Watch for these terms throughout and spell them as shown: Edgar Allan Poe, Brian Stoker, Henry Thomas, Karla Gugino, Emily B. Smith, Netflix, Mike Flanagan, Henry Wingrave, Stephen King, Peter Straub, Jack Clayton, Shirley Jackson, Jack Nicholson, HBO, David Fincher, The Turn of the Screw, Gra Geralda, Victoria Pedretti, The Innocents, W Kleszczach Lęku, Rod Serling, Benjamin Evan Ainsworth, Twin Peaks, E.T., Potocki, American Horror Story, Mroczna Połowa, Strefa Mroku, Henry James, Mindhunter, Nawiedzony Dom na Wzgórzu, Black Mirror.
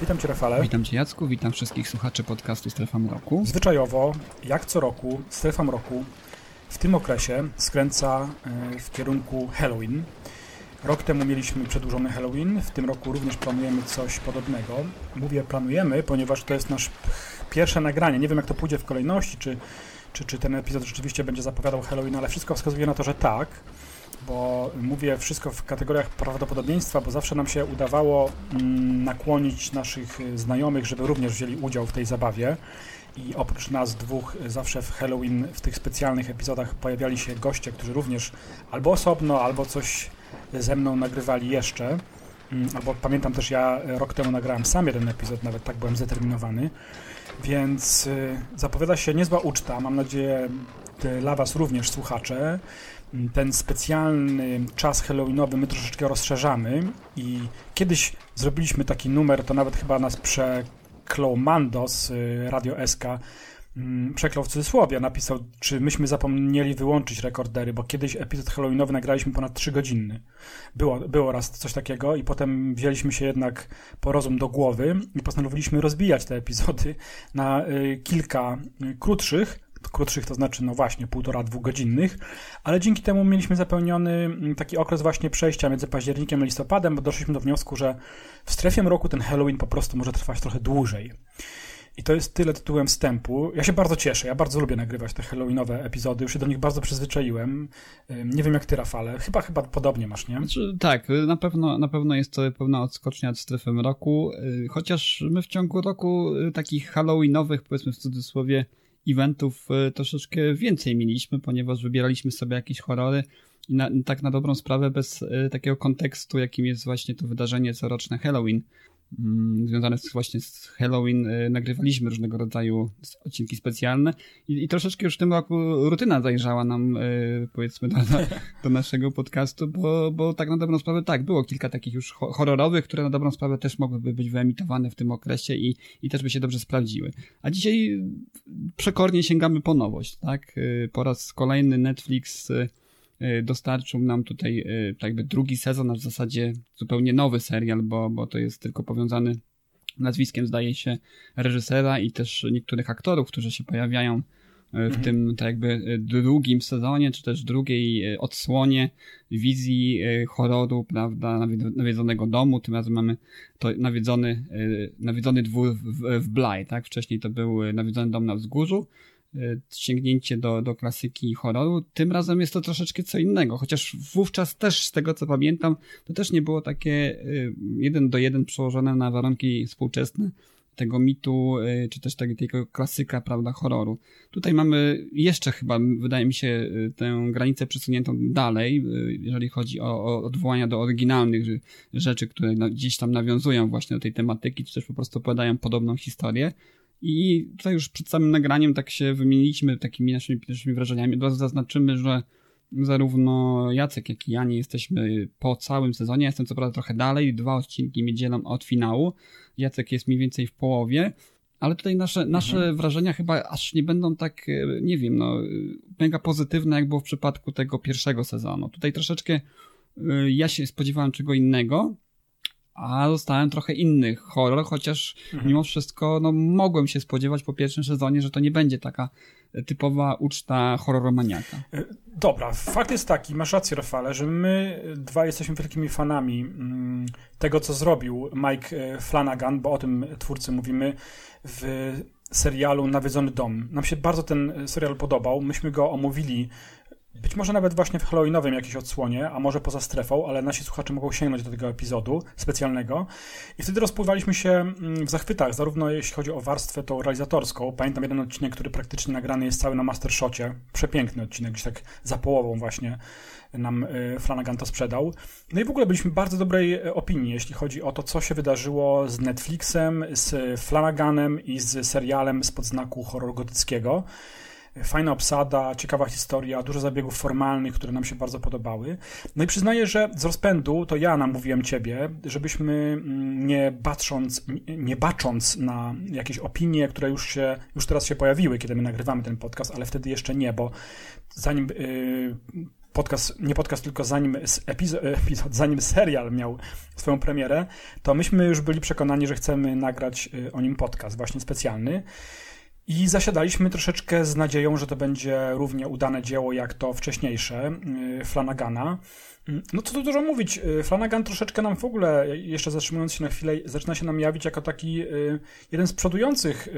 Witam Cię, Rafale. Witam Cię, Jacku. Witam wszystkich słuchaczy podcastu Strefa Mroku. Zwyczajowo, jak co roku, Strefa Mroku w tym okresie skręca w kierunku Halloween. Rok temu mieliśmy przedłużony Halloween. W tym roku również planujemy coś podobnego. Mówię planujemy, ponieważ to jest nasze pierwsze nagranie. Nie wiem, jak to pójdzie w kolejności, czy ten epizod rzeczywiście będzie zapowiadał Halloween, ale wszystko wskazuje na to, że tak. Bo mówię wszystko w kategoriach prawdopodobieństwa, bo zawsze nam się udawało nakłonić naszych znajomych, żeby również wzięli udział w tej zabawie. I oprócz nas dwóch zawsze w Halloween, w tych specjalnych epizodach pojawiali się goście, którzy również albo osobno, albo coś ze mną nagrywali jeszcze. Albo pamiętam też, ja rok temu nagrałem sam jeden epizod, nawet tak byłem zdeterminowany. Więc zapowiada się niezła uczta, mam nadzieję dla Was również, słuchacze. Ten specjalny czas halloweenowy my troszeczkę rozszerzamy i kiedyś zrobiliśmy taki numer, to nawet chyba nas przeklął Mandos, Radio SK, przeklął w cudzysłowie, napisał, czy myśmy zapomnieli wyłączyć rekordery, bo kiedyś epizod halloweenowy nagraliśmy ponad 3 godziny. Było raz coś takiego i potem wzięliśmy się jednak po rozum do głowy i postanowiliśmy rozbijać te epizody na kilka krótszych, to znaczy, no właśnie, 1,5-2-godzinnych, ale dzięki temu mieliśmy zapełniony taki okres właśnie przejścia między październikiem a listopadem, bo doszliśmy do wniosku, że w Strefie Mroku ten Halloween po prostu może trwać trochę dłużej. I to jest tyle tytułem wstępu. Ja się bardzo cieszę, ja bardzo lubię nagrywać te halloweenowe epizody, już się do nich bardzo przyzwyczaiłem. Nie wiem jak ty, Rafale, chyba podobnie masz, nie? Znaczy, tak, na pewno jest to pewna odskocznia od Strefy Mroku, chociaż my w ciągu roku takich halloweenowych, powiedzmy w cudzysłowie, eventów troszeczkę więcej mieliśmy, ponieważ wybieraliśmy sobie jakieś horrory i tak na dobrą sprawę bez takiego kontekstu, jakim jest właśnie to wydarzenie coroczne Halloween. Związane właśnie z Halloween nagrywaliśmy różnego rodzaju odcinki specjalne i troszeczkę już w tym roku rutyna zajrzała nam, powiedzmy, do naszego podcastu, bo tak na dobrą sprawę tak, było kilka takich już horrorowych, które na dobrą sprawę też mogłyby być wyemitowane w tym okresie i też by się dobrze sprawdziły. A dzisiaj przekornie sięgamy po nowość, tak? Po raz kolejny Netflix dostarczył nam tutaj jakby drugi sezon, a w zasadzie zupełnie nowy serial, bo to jest tylko powiązany nazwiskiem, zdaje się, reżysera i też niektórych aktorów, którzy się pojawiają w tym tak jakby drugim sezonie, czy też drugiej odsłonie wizji horroru, prawda, nawiedzonego domu. Tym razem mamy to nawiedzony dwór w Bly, tak? Wcześniej to był Nawiedzony Dom na Wzgórzu. Sięgnięcie do klasyki horroru. Tym razem jest to troszeczkę co innego, chociaż wówczas też, z tego co pamiętam, to też nie było takie 1:1 przełożone na warunki współczesne tego mitu, czy też tego klasyka, prawda, horroru. Tutaj mamy jeszcze chyba, wydaje mi się, tę granicę przesuniętą dalej, jeżeli chodzi o odwołania do oryginalnych rzeczy, które gdzieś tam nawiązują właśnie do tej tematyki, czy też po prostu opowiadają podobną historię. I tutaj już przed samym nagraniem tak się wymieniliśmy takimi naszymi pierwszymi wrażeniami. Od razu zaznaczymy, że zarówno Jacek, jak i ja nie jesteśmy po całym sezonie. Ja jestem co prawda trochę dalej, 2 odcinki mnie dzielą od finału. Jacek jest mniej więcej w połowie, ale tutaj nasze wrażenia chyba aż nie będą tak, nie wiem, no mega pozytywne, jak było w przypadku tego pierwszego sezonu. Tutaj troszeczkę ja się spodziewałem czego innego, a dostałem trochę innych horror, chociaż mimo wszystko no, mogłem się spodziewać po pierwszym sezonie, że to nie będzie taka typowa uczta horroromaniaka. Dobra, fakt jest taki, masz rację, Rafale, że my dwa jesteśmy wielkimi fanami tego, co zrobił Mike Flanagan, bo o tym twórcy mówimy w serialu Nawiedzony Dom. Nam się bardzo ten serial podobał, myśmy go omówili, być może nawet właśnie w halloweenowym jakiejś odsłonie, a może poza strefą, ale nasi słuchacze mogą sięgnąć do tego epizodu specjalnego. I wtedy rozpływaliśmy się w zachwytach, zarówno jeśli chodzi o warstwę tą realizatorską. Pamiętam jeden odcinek, który praktycznie nagrany jest cały na Mastershocie. Przepiękny odcinek, gdzieś tak za połową właśnie nam Flanagan to sprzedał. No i w ogóle byliśmy bardzo dobrej opinii, jeśli chodzi o to, co się wydarzyło z Netflixem, z Flanaganem i z serialem spod znaku horroru gotyckiego. Fajna obsada, ciekawa historia, dużo zabiegów formalnych, które nam się bardzo podobały. No i przyznaję, że z rozpędu to ja namówiłem ciebie, żebyśmy nie bacząc na jakieś opinie, które już teraz się pojawiły, kiedy my nagrywamy ten podcast, ale wtedy jeszcze nie, bo zanim zanim serial miał swoją premierę, to myśmy już byli przekonani, że chcemy nagrać o nim podcast właśnie specjalny. I zasiadaliśmy troszeczkę z nadzieją, że to będzie równie udane dzieło jak to wcześniejsze Flanagana. No co tu dużo mówić, Flanagan troszeczkę nam w ogóle, jeszcze zatrzymując się na chwilę, zaczyna się nam jawić jako taki jeden z przodujących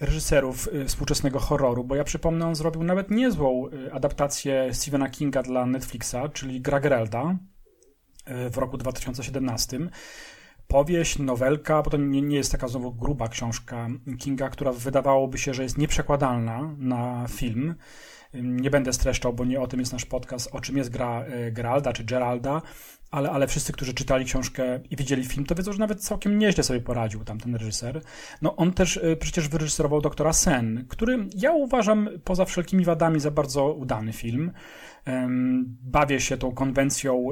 reżyserów współczesnego horroru, bo ja przypomnę, on zrobił nawet niezłą adaptację Stephena Kinga dla Netflixa, czyli Gra Geralda w roku 2017. Powieść, nowelka, bo to nie jest taka znowu gruba książka Kinga, która wydawałoby się, że jest nieprzekładalna na film. Nie będę streszczał, bo nie o tym jest nasz podcast, o czym jest Gra Geralda czy Geralda, ale wszyscy, którzy czytali książkę i widzieli film, to wiedzą, że nawet całkiem nieźle sobie poradził tamten reżyser. No on też przecież wyreżyserował Doktora Sen, który ja uważam poza wszelkimi wadami za bardzo udany film. Bawię się tą konwencją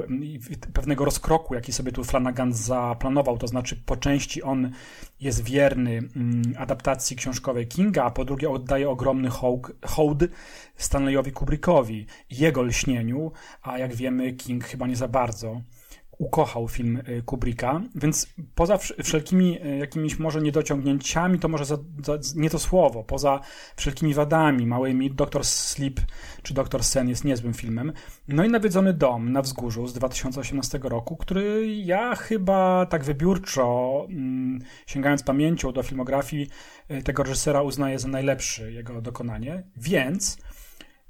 pewnego rozkroku, jaki sobie tu Flanagan zaplanował, to znaczy po części on jest wierny adaptacji książkowej Kinga, a po drugie oddaje ogromny hołd Stanleyowi Kubrickowi, jego Lśnieniu, a jak wiemy King chyba nie za bardzo ukochał film Kubricka, więc poza wszelkimi jakimiś może niedociągnięciami, to może nie to słowo, poza wszelkimi wadami małymi, Doktor Sleep czy Doktor Sen jest niezłym filmem. No i Nawiedzony Dom na Wzgórzu z 2018 roku, który ja chyba tak wybiórczo, sięgając pamięcią do filmografii tego reżysera, uznaję za najlepszy jego dokonanie, więc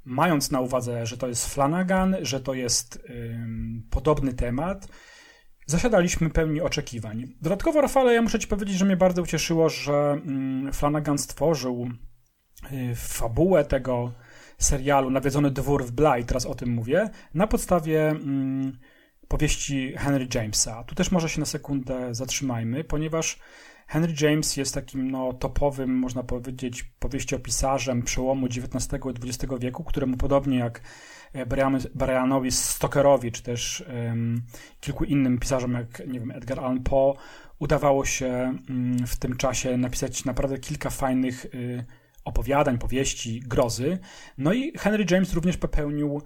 mając na uwadze, że to jest Flanagan, że to jest podobny temat, zasiadaliśmy pełni oczekiwań. Dodatkowo, Rafale, ja muszę ci powiedzieć, że mnie bardzo ucieszyło, że Flanagan stworzył fabułę tego serialu Nawiedzony Dwór w Bly, teraz o tym mówię, na podstawie powieści Henry Jamesa. Tu też może się na sekundę zatrzymajmy, ponieważ Henry James jest takim topowym, można powiedzieć, powieściopisarzem przełomu XIX i XX wieku, któremu podobnie jak Brianowi Stokerowi, czy też kilku innym pisarzom jak, nie wiem, Edgar Allan Poe, udawało się w tym czasie napisać naprawdę kilka fajnych opowiadań, powieści, grozy. No i Henry James również popełnił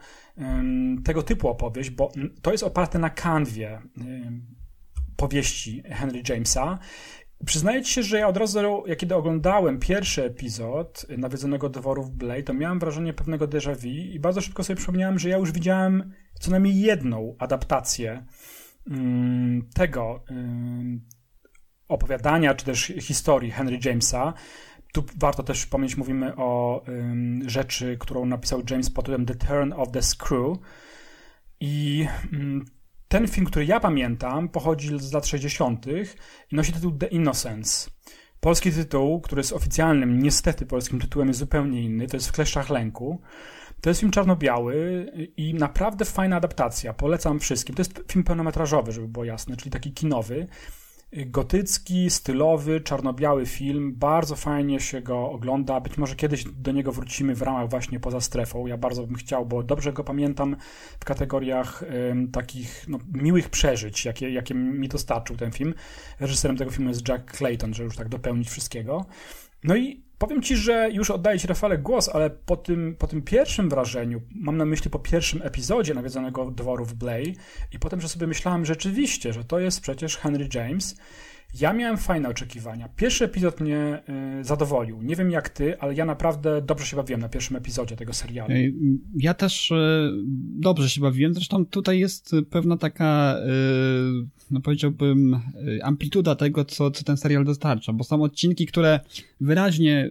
tego typu opowieść, bo to jest oparte na kanwie powieści Henry Jamesa. Przyznaję ci się, że ja od razu, jak kiedy oglądałem pierwszy epizod Nawiedzonego Dworu w Bly, to miałem wrażenie pewnego déjà vu i bardzo szybko sobie przypomniałem, że ja już widziałem co najmniej jedną adaptację tego opowiadania, czy też historii Henry Jamesa. Tu warto też wspomnieć, mówimy o rzeczy, którą napisał James pod tytułem The Turn of the Screw i ten film, który ja pamiętam, pochodzi z lat 60. i nosi tytuł The Innocents. Polski tytuł, który jest oficjalnym, niestety polskim tytułem, jest zupełnie inny. To jest W Kleszczach Lęku. To jest film czarno-biały i naprawdę fajna adaptacja. Polecam wszystkim. To jest film pełnometrażowy, żeby było jasne, czyli taki kinowy. Gotycki, stylowy, czarno-biały film. Bardzo fajnie się go ogląda. Być może kiedyś do niego wrócimy w ramach właśnie Poza Strefą. Ja bardzo bym chciał, bo dobrze go pamiętam w kategoriach takich miłych przeżyć, jakie mi dostarczył ten film. Reżyserem tego filmu jest Jack Clayton, żeby już tak dopełnić wszystkiego. No i powiem ci, że już oddaję ci, Rafale, głos, ale po tym pierwszym wrażeniu, mam na myśli po pierwszym epizodzie Nawiedzonego Dworu w Bly i potem, że sobie myślałem rzeczywiście, że to jest przecież Henry James Ja miałem fajne oczekiwania. Pierwszy epizod mnie zadowolił. Nie wiem jak ty, ale ja naprawdę dobrze się bawiłem na pierwszym epizodzie tego serialu. Ja też dobrze się bawiłem. Zresztą tutaj jest pewna taka, no powiedziałbym, amplituda tego, co ten serial dostarcza, bo są odcinki, które wyraźnie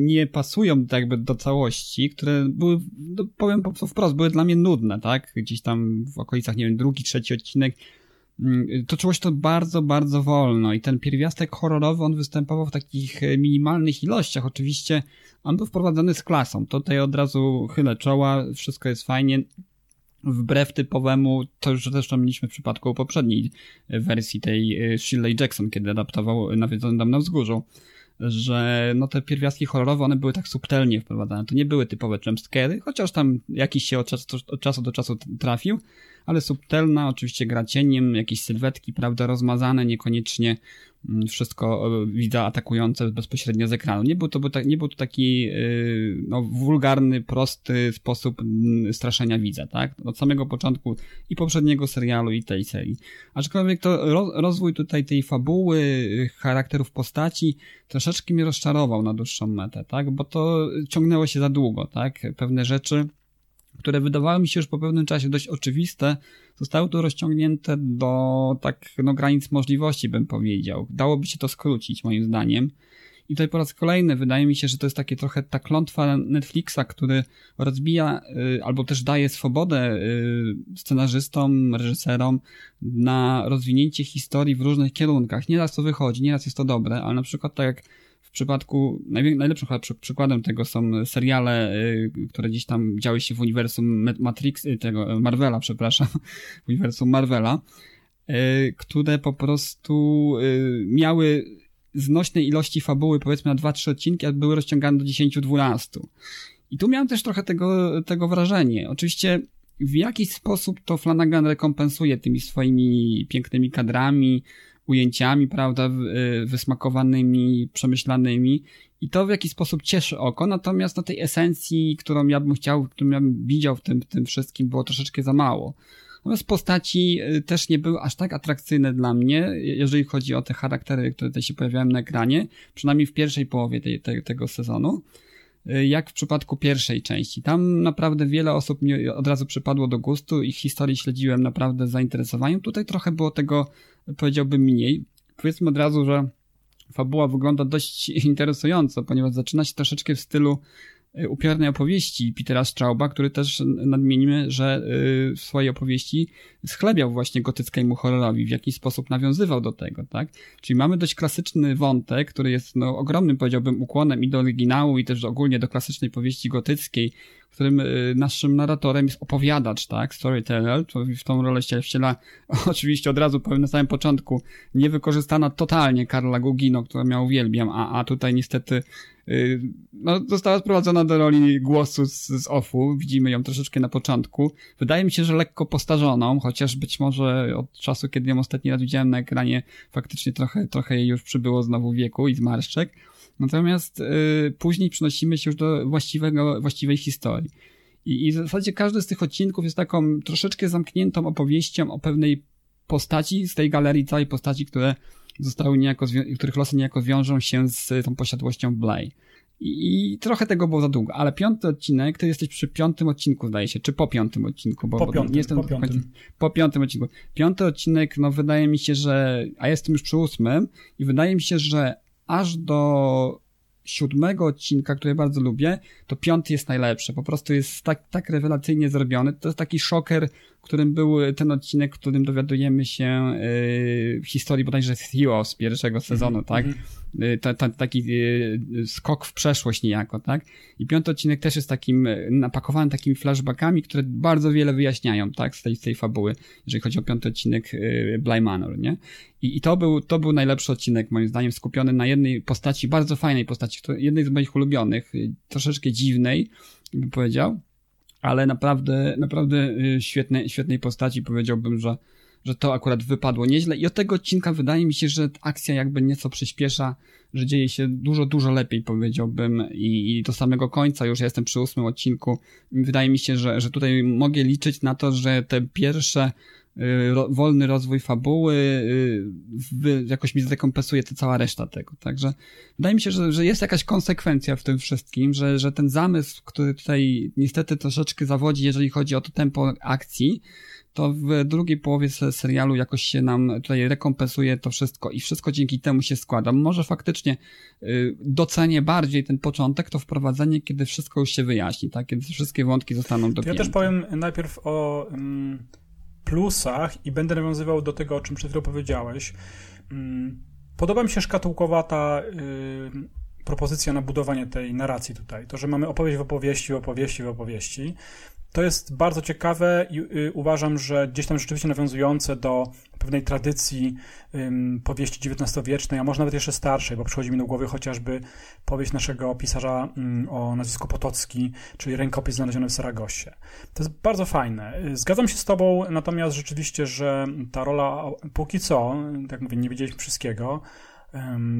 nie pasują tak jakby do całości, które były, powiem po prostu wprost, były dla mnie nudne, tak? Gdzieś tam w okolicach, nie wiem, drugi, trzeci odcinek. Toczyło się to bardzo, bardzo wolno i ten pierwiastek horrorowy, on występował w takich minimalnych ilościach. Oczywiście on był wprowadzony z klasą. Tutaj od razu chylę czoła, wszystko jest fajnie. Wbrew typowemu, to już zresztą mieliśmy w przypadku poprzedniej wersji tej Shirley Jackson, kiedy adaptował Nawiedzony Dom na Wzgórzu, że no te pierwiastki horrorowe, one były tak subtelnie wprowadzane. To nie były typowe jumpscary, chociaż tam jakiś się od czasu do czasu trafił, ale subtelna, oczywiście gra cieniem, jakieś sylwetki, prawda, rozmazane, niekoniecznie wszystko widza atakujące bezpośrednio z ekranu. Nie był to taki no, wulgarny, prosty sposób straszenia widza, tak? Od samego początku i poprzedniego serialu i tej serii. Aczkolwiek to rozwój tutaj tej fabuły, charakterów postaci troszeczkę mnie rozczarował na dłuższą metę, tak? Bo to ciągnęło się za długo, tak? Pewne rzeczy, które wydawały mi się już po pewnym czasie dość oczywiste, zostały tu rozciągnięte do tak no granic możliwości, bym powiedział. Dałoby się to skrócić, moim zdaniem. I tutaj po raz kolejny wydaje mi się, że to jest takie trochę ta klątwa Netflixa, który rozbija albo też daje swobodę scenarzystom, reżyserom na rozwinięcie historii w różnych kierunkach. Nieraz to wychodzi, nieraz jest to dobre, ale na przykład tak jak w przypadku, najlepszym przykładem tego są seriale, które gdzieś tam działy się w uniwersum Marvela, przepraszam, w uniwersum Marvela, które po prostu miały znośnej ilości fabuły, powiedzmy na 2-3 odcinki, a były rozciągane do 10-12. I tu miałem też trochę tego wrażenie. Oczywiście w jakiś sposób to Flanagan rekompensuje tymi swoimi pięknymi kadrami, ujęciami, prawda, wysmakowanymi, przemyślanymi i to w jakiś sposób cieszy oko, natomiast na tej esencji, którą ja bym chciał, którą ja bym widział w tym wszystkim, było troszeczkę za mało. Natomiast postaci też nie były aż tak atrakcyjne dla mnie, jeżeli chodzi o te charaktery, które tutaj się pojawiają na ekranie, przynajmniej w pierwszej połowie tego sezonu, jak w przypadku pierwszej części. Tam naprawdę wiele osób mi od razu przypadło do gustu, ich historii śledziłem naprawdę z zainteresowaniem. Tutaj trochę było tego, powiedziałbym, mniej. Powiedzmy od razu, że fabuła wygląda dość interesująco, ponieważ zaczyna się troszeczkę w stylu upiornej opowieści Petera Strauba, który też, nadmienimy, że w swojej opowieści schlebiał właśnie gotyckiemu horrorowi, w jakiś sposób nawiązywał do tego, tak? Czyli mamy dość klasyczny wątek, który jest no ogromnym, powiedziałbym, ukłonem i do oryginału, i też ogólnie do klasycznej powieści gotyckiej, w którym naszym narratorem jest opowiadacz, tak? Storyteller, w tą rolę się wciela oczywiście od razu, powiem na samym początku, niewykorzystana totalnie Karla Gugino, którą ja uwielbiam, a tutaj niestety no, została sprowadzona do roli głosu z offu. Widzimy ją troszeczkę na początku. Wydaje mi się, że lekko postarzoną, chociaż być może od czasu, kiedy ją ostatni raz widziałem na ekranie, faktycznie trochę jej już przybyło znowu wieku i zmarszczek. Natomiast później przenosimy się już do właściwej historii. I w zasadzie każdy z tych odcinków jest taką troszeczkę zamkniętą opowieścią o pewnej postaci z tej galerii, całej postaci, które zostały niejako, których losy niejako wiążą się z tą posiadłością Bly. I trochę tego było za długo, ale piąty odcinek, ty jesteś przy piątym odcinku, zdaje się, czy po piątym odcinku? Po piątym odcinku. Piąty odcinek, no wydaje mi się, że, a jestem już przy ósmym i wydaje mi się, że aż do siódmego odcinka, który bardzo lubię, to piąty jest najlepszy. Po prostu jest tak rewelacyjnie zrobiony. To jest taki szoker, którym był ten odcinek, w którym dowiadujemy się historii bodajże Theo z pierwszego sezonu, tak? Taki skok w przeszłość niejako, tak? I piąty odcinek też jest takim napakowany takimi flashbackami, które bardzo wiele wyjaśniają, tak? Z tej fabuły, jeżeli chodzi o piąty odcinek Bly Manor, nie? I to był najlepszy odcinek, moim zdaniem, skupiony na jednej postaci, bardzo fajnej postaci, jednej z moich ulubionych, troszeczkę dziwnej, bym powiedział, ale naprawdę świetnej postaci, powiedziałbym, że to akurat wypadło nieźle i od tego odcinka wydaje mi się, że akcja jakby nieco przyspiesza, że dzieje się dużo lepiej, powiedziałbym, i do samego końca, już ja jestem przy ósmym odcinku, wydaje mi się, że tutaj mogę liczyć na to, że te pierwsze wolny rozwój fabuły jakoś mi zrekompensuje to cała reszta tego. Także wydaje mi się, że jest jakaś konsekwencja w tym wszystkim, że ten zamysł, który tutaj niestety troszeczkę zawodzi, jeżeli chodzi o to tempo akcji, to w drugiej połowie serialu jakoś się nam tutaj rekompensuje to wszystko i wszystko dzięki temu się składa. Może faktycznie docenię bardziej ten początek, to wprowadzenie, kiedy wszystko już się wyjaśni, tak? Kiedy wszystkie wątki zostaną dopięte. Ja też powiem najpierw o plusach i będę nawiązywał do tego, o czym przed chwilą powiedziałeś. Podoba mi się szkatułkowata propozycja na budowanie tej narracji tutaj. To, że mamy opowieść w opowieści, w opowieści, w opowieści. To jest bardzo ciekawe i uważam, że gdzieś tam rzeczywiście nawiązujące do pewnej tradycji powieści XIX-wiecznej, a może nawet jeszcze starszej, bo przychodzi mi do głowy chociażby powieść naszego pisarza o nazwisku Potocki, czyli Rękopis znaleziony w Saragosie. To jest bardzo fajne. Zgadzam się z tobą, natomiast rzeczywiście, że ta rola póki co, tak mówię, nie wiedzieliśmy wszystkiego,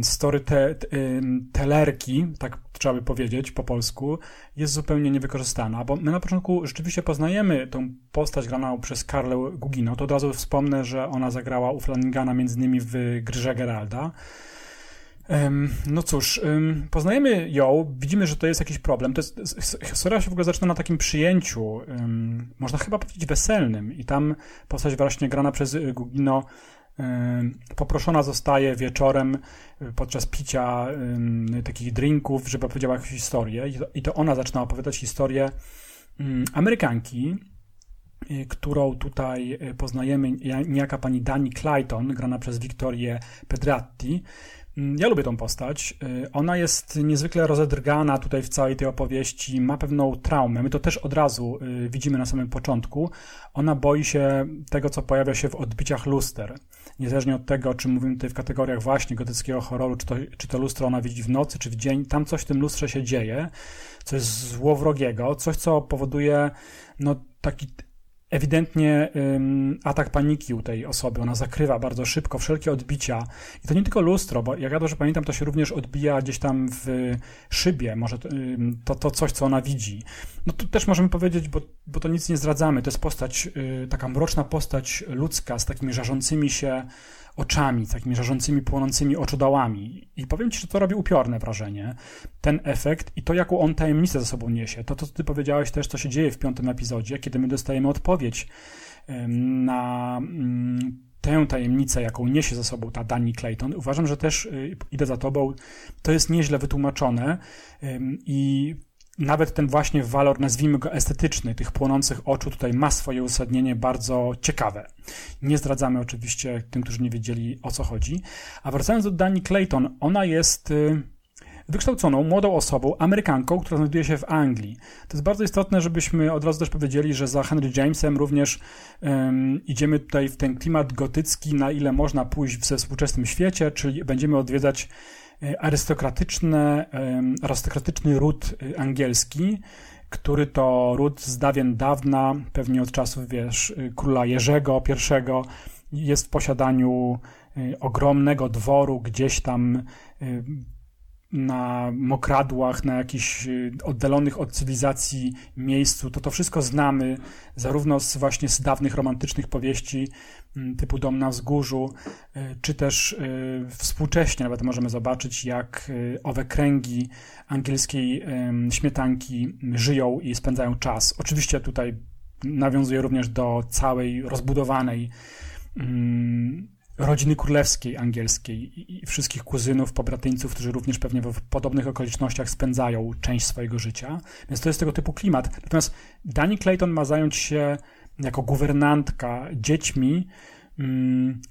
storytellerki, tak trzeba by powiedzieć po polsku, jest zupełnie niewykorzystana, bo my na początku rzeczywiście poznajemy tą postać graną przez Karlę Guginą. To od razu wspomnę, że ona zagrała u Flanagana między innymi w Grze Geralda. No cóż, poznajemy ją, widzimy, że to jest jakiś problem. Historia się w ogóle zaczyna na takim przyjęciu, można chyba powiedzieć weselnym, i tam postać właśnie grana przez Gugino poproszona zostaje wieczorem podczas picia takich drinków, żeby opowiedziała jakąś historię, i to ona zaczyna opowiadać historię Amerykanki, którą tutaj poznajemy, niejaka pani Dani Clayton, grana przez Victorię Pedretti. Ja lubię tą postać. Ona jest niezwykle rozedrgana tutaj w całej tej opowieści, ma pewną traumę. My to też od razu widzimy na samym początku. Ona boi się tego, co pojawia się w odbiciach luster. Niezależnie od tego, czy mówimy tutaj w kategoriach właśnie gotyckiego horroru, czy to lustro ona widzi w nocy, czy w dzień, tam coś w tym lustrze się dzieje, coś złowrogiego, coś, co powoduje taki ewidentnie atak paniki u tej osoby. Ona zakrywa bardzo szybko wszelkie odbicia. I to nie tylko lustro, bo jak ja dobrze pamiętam, to się również odbija gdzieś tam w szybie. Może to coś, co ona widzi. No tu też możemy powiedzieć, bo to nic nie zdradzamy. To jest postać, taka mroczna postać ludzka z takimi żarzącymi się oczami, takimi żarzącymi, płonącymi oczodołami. I powiem ci, że to robi upiorne wrażenie. Ten efekt i to, jaką on tajemnicę ze sobą niesie. To, co ty powiedziałeś też, co się dzieje w 5. epizodzie, kiedy my dostajemy odpowiedź na tę tajemnicę, jaką niesie ze sobą ta Dani Clayton. Uważam, że też, idę za tobą, to jest nieźle wytłumaczone i nawet ten właśnie walor, nazwijmy go estetyczny, tych płonących oczu tutaj ma swoje uzasadnienie bardzo ciekawe. Nie zdradzamy oczywiście tym, którzy nie wiedzieli, o co chodzi. A wracając do Dani Clayton, ona jest wykształconą, młodą osobą, Amerykanką, która znajduje się w Anglii. To jest bardzo istotne, żebyśmy od razu też powiedzieli, że za Henry Jamesem również idziemy tutaj w ten klimat gotycki, na ile można pójść we współczesnym świecie, czyli będziemy odwiedzać arystokratyczny ród angielski, który to ród z dawien dawna, pewnie od czasów, wiesz, króla Jerzego I, jest w posiadaniu ogromnego dworu gdzieś tam na mokradłach, na jakichś oddalonych od cywilizacji miejscu. To wszystko znamy, zarówno z dawnych romantycznych powieści typu Dom na Wzgórzu, czy też współcześnie nawet możemy zobaczyć, jak owe kręgi angielskiej śmietanki żyją i spędzają czas. Oczywiście tutaj nawiązuje również do całej rozbudowanej rodziny królewskiej angielskiej i wszystkich kuzynów, pobratyńców, którzy również pewnie w podobnych okolicznościach spędzają część swojego życia. Więc to jest tego typu klimat. Natomiast Dani Clayton ma zająć się jako guwernantka dziećmi,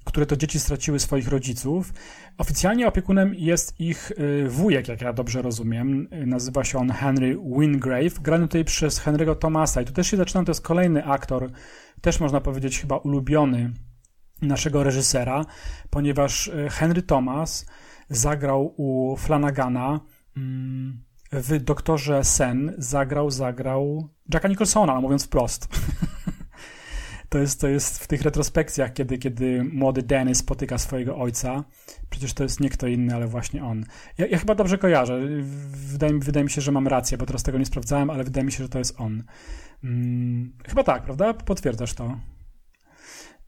które to dzieci straciły swoich rodziców. Oficjalnie opiekunem jest ich wujek, jak ja dobrze rozumiem. Nazywa się on Henry Wingrave, grany tutaj przez Henry'ego Thomasa. I tu też się zaczyna, to jest kolejny aktor, też można powiedzieć chyba ulubiony naszego reżysera, ponieważ Henry Thomas zagrał u Flanagana w Doktorze Sen, zagrał Jacka Nicholsona, mówiąc wprost. To jest w tych retrospekcjach, kiedy młody Danny spotyka swojego ojca. Przecież to jest nie kto inny, ale właśnie on. Ja chyba dobrze kojarzę. Wydaje mi się, że mam rację, bo teraz tego nie sprawdzałem, ale wydaje mi się, że to jest on. Chyba tak, prawda? Potwierdzasz to?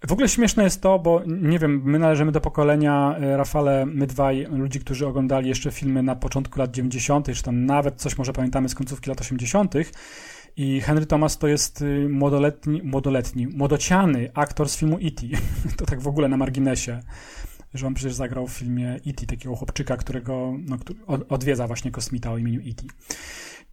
W ogóle śmieszne jest to, bo nie wiem, my należymy do pokolenia, Rafale, my dwaj, ludzi, którzy oglądali jeszcze filmy na początku lat 90., czy tam nawet coś może pamiętamy z końcówki lat 80. I Henry Thomas to jest młodociany aktor z filmu E.T. To tak w ogóle na marginesie, że on przecież zagrał w filmie E.T. takiego chłopczyka, którego odwiedza właśnie kosmita o imieniu E.T.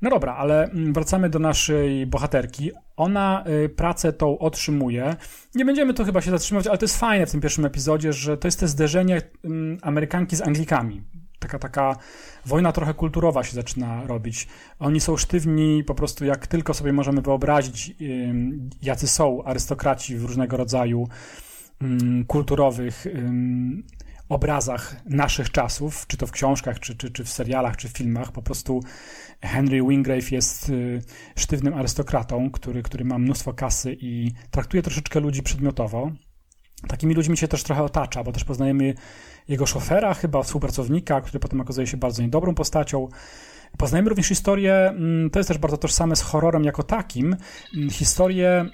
No dobra, ale wracamy do naszej bohaterki. Ona pracę tą otrzymuje. Nie będziemy tu chyba się zatrzymywać, ale to jest fajne w tym pierwszym epizodzie, że to jest te zderzenie Amerykanki z Anglikami. Taka wojna trochę kulturowa się zaczyna robić. Oni są sztywni, po prostu jak tylko sobie możemy wyobrazić, jacy są arystokraci w różnego rodzaju kulturowych obrazach naszych czasów, czy to w książkach, czy w serialach, czy w filmach. Po prostu Henry Wingrave jest sztywnym arystokratą, który ma mnóstwo kasy i traktuje troszeczkę ludzi przedmiotowo. Takimi ludźmi się też trochę otacza, bo też poznajemy jego szofera, chyba współpracownika, który potem okazuje się bardzo niedobrą postacią. Poznajemy również historię, to jest też bardzo tożsame z horrorem jako takim, historię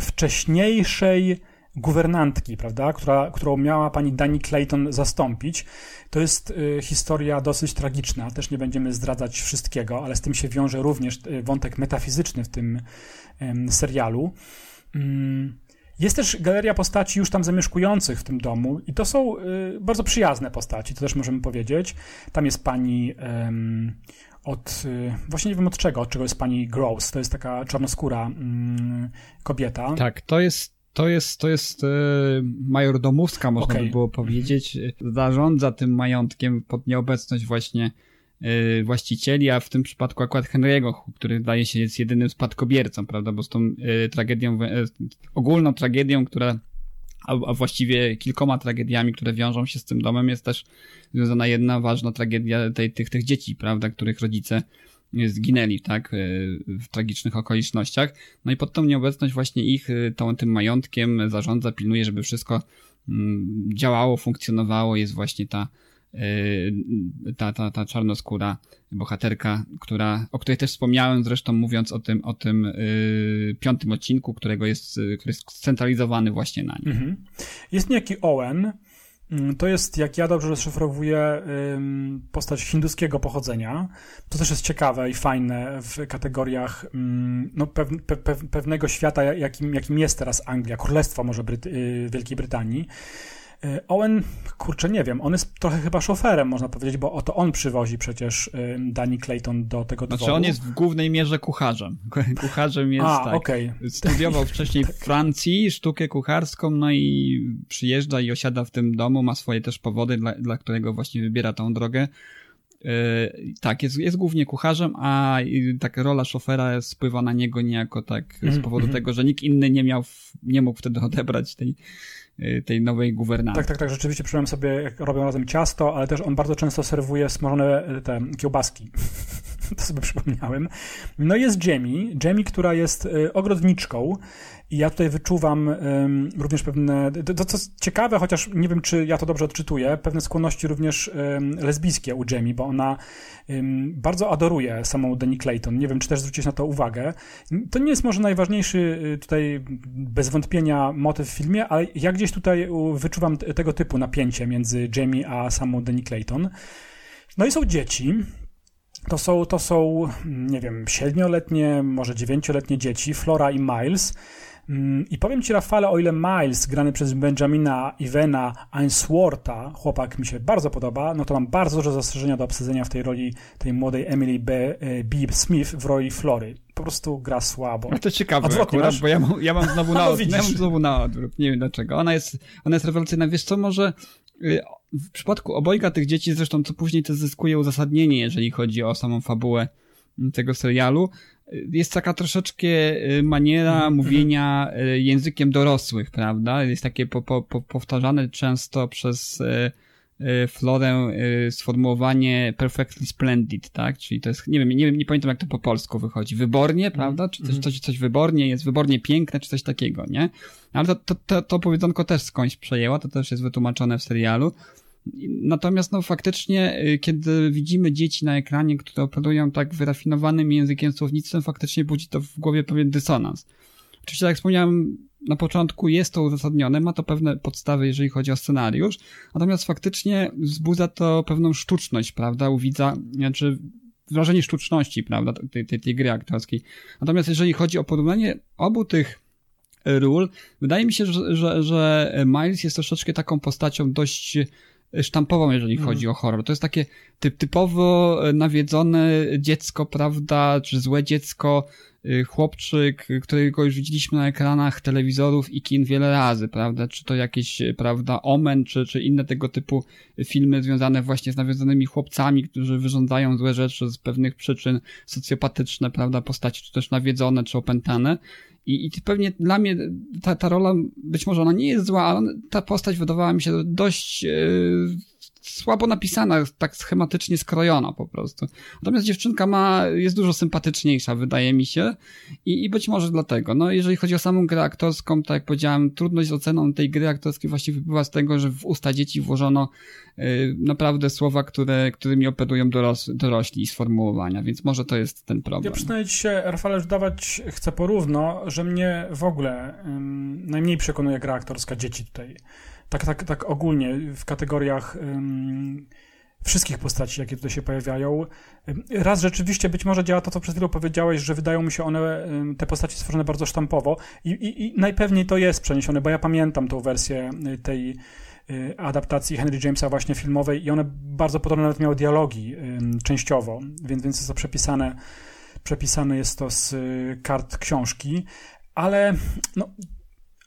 wcześniejszej guwernantki, prawda, którą miała pani Dani Clayton zastąpić. To jest historia dosyć tragiczna, też nie będziemy zdradzać wszystkiego, ale z tym się wiąże również wątek metafizyczny w tym serialu. Jest też galeria postaci już tam zamieszkujących w tym domu i to są bardzo przyjazne postaci, to też możemy powiedzieć. Tam jest pani właśnie nie wiem od czego jest pani Gross, to jest taka czarnoskóra kobieta. Tak, to jest major domówska, można by było powiedzieć. Zarządza tym majątkiem pod nieobecność właśnie właścicieli, a w tym przypadku akurat Henry'ego, który zdaje się jest jedynym spadkobiercą, prawda, bo z tą tragedią, ogólną tragedią, która, a właściwie kilkoma tragediami, które wiążą się z tym domem, jest też związana jedna ważna tragedia tych dzieci, prawda, których rodzice zginęli, tak, w tragicznych okolicznościach. No i pod tą nieobecność właśnie ich, tym majątkiem zarządza, pilnuje, żeby wszystko działało, funkcjonowało, jest właśnie ta czarnoskóra bohaterka, o której też wspomniałem zresztą, mówiąc o tym piątym odcinku, który jest scentralizowany właśnie na nim. Mhm. Jest niejaki Owen, to jest, jak ja dobrze rozszyfrowuję, postać hinduskiego pochodzenia. To też jest ciekawe i fajne w kategoriach pewnego świata, jakim jest teraz Anglia, królestwo może Wielkiej Brytanii. Owen, nie wiem, on jest trochę chyba szoferem, można powiedzieć, bo oto on przywozi przecież Dani Clayton do tego dworu. Znaczy on jest w głównej mierze kucharzem. Kucharzem jest, studiował wcześniej w Francji sztukę kucharską, no i przyjeżdża i osiada w tym domu, ma swoje też powody, dla którego właśnie wybiera tą drogę. Jest głównie kucharzem, a taka rola szofera spływa na niego niejako tak z powodu tego, że nikt inny nie mógł wtedy odebrać tej nowej guwernantki. Tak, rzeczywiście przypomniałem sobie, jak robią razem ciasto, ale też on bardzo często serwuje smażone te kiełbaski. To sobie przypomniałem. No jest Jamie, która jest ogrodniczką i ja tutaj wyczuwam również pewne, to co ciekawe, chociaż nie wiem, czy ja to dobrze odczytuję, pewne skłonności również lesbijskie u Jamie, bo ona bardzo adoruje samą Dani Clayton. Nie wiem, czy też zwróciłeś na to uwagę. To nie jest może najważniejszy tutaj bez wątpienia motyw w filmie, ale ja gdzieś tutaj wyczuwam tego typu napięcie między Jamie a samą Dani Clayton. No i są dzieci. To są, nie wiem, 7-letnie, może 9-letnie dzieci, Flora i Miles. I powiem ci, Rafale, o ile Miles, grany przez Benjamina Evana Ainswortha, chłopak mi się bardzo podoba, no to mam bardzo dużo zastrzeżenia do obsadzenia w tej roli tej młodej Emily B. Smith w roli Flory. Po prostu gra słabo. No to ciekawe akurat, masz? Bo ja mam znowu na odwrót. Nie wiem dlaczego. Ona jest rewelacyjna. Wiesz co, może w przypadku obojga tych dzieci, zresztą co później to zyskuje uzasadnienie, jeżeli chodzi o samą fabułę tego serialu, jest taka troszeczkę maniera mówienia językiem dorosłych, prawda? Jest takie powtarzane często przez Florę sformułowanie perfectly splendid, tak? Czyli to jest, nie pamiętam jak to po polsku wychodzi. Wybornie, prawda? Czy coś wybornie, jest wybornie piękne, czy coś takiego, nie? Ale to powiedzonko też skądś przejęła, to też jest wytłumaczone w serialu. Natomiast faktycznie, kiedy widzimy dzieci na ekranie, które operują tak wyrafinowanym językiem słownictwem, faktycznie budzi to w głowie pewien dysonans. Oczywiście, jak wspomniałem, na początku jest to uzasadnione, ma to pewne podstawy, jeżeli chodzi o scenariusz, natomiast faktycznie wzbudza to pewną sztuczność, prawda, u widza, znaczy wrażenie sztuczności, prawda, tej gry aktorskiej. Natomiast jeżeli chodzi o porównanie obu tych ról, wydaje mi się, że Miles jest troszeczkę taką postacią dość sztampową, jeżeli chodzi o horror. To jest takie typowo nawiedzone dziecko, prawda, czy złe dziecko, chłopczyk, którego już widzieliśmy na ekranach telewizorów i kin wiele razy, prawda, czy to jakieś, prawda, Omen, czy inne tego typu filmy związane właśnie z nawiedzonymi chłopcami, którzy wyrządzają złe rzeczy z pewnych przyczyn, socjopatyczne, prawda, postaci, czy też nawiedzone, czy opętane. I pewnie dla mnie ta rola, być może ona nie jest zła, ale ta postać wydawała mi się dość słabo napisana, tak schematycznie skrojona po prostu. Natomiast dziewczynka jest dużo sympatyczniejsza, wydaje mi się, i być może dlatego. No, jeżeli chodzi o samą grę aktorską, tak jak powiedziałem, trudność z oceną tej gry aktorskiej właśnie wypływa z tego, że w usta dzieci włożono naprawdę słowa, którymi operują dorośli i sformułowania, więc może to jest ten problem. Ja przynajmniej dzisiaj, Rafale, już dawać chcę porówno, że mnie w ogóle najmniej przekonuje gra aktorska dzieci tutaj. Tak ogólnie w kategoriach wszystkich postaci, jakie tutaj się pojawiają. Raz rzeczywiście być może działa to, co przed chwilą powiedziałeś, że wydają mi się one, te postaci stworzone bardzo sztampowo i najpewniej to jest przeniesione, bo ja pamiętam tą wersję tej adaptacji Henry Jamesa właśnie filmowej i one bardzo podobne nawet miały dialogi częściowo, więc jest to przepisane jest to z kart książki, ale no,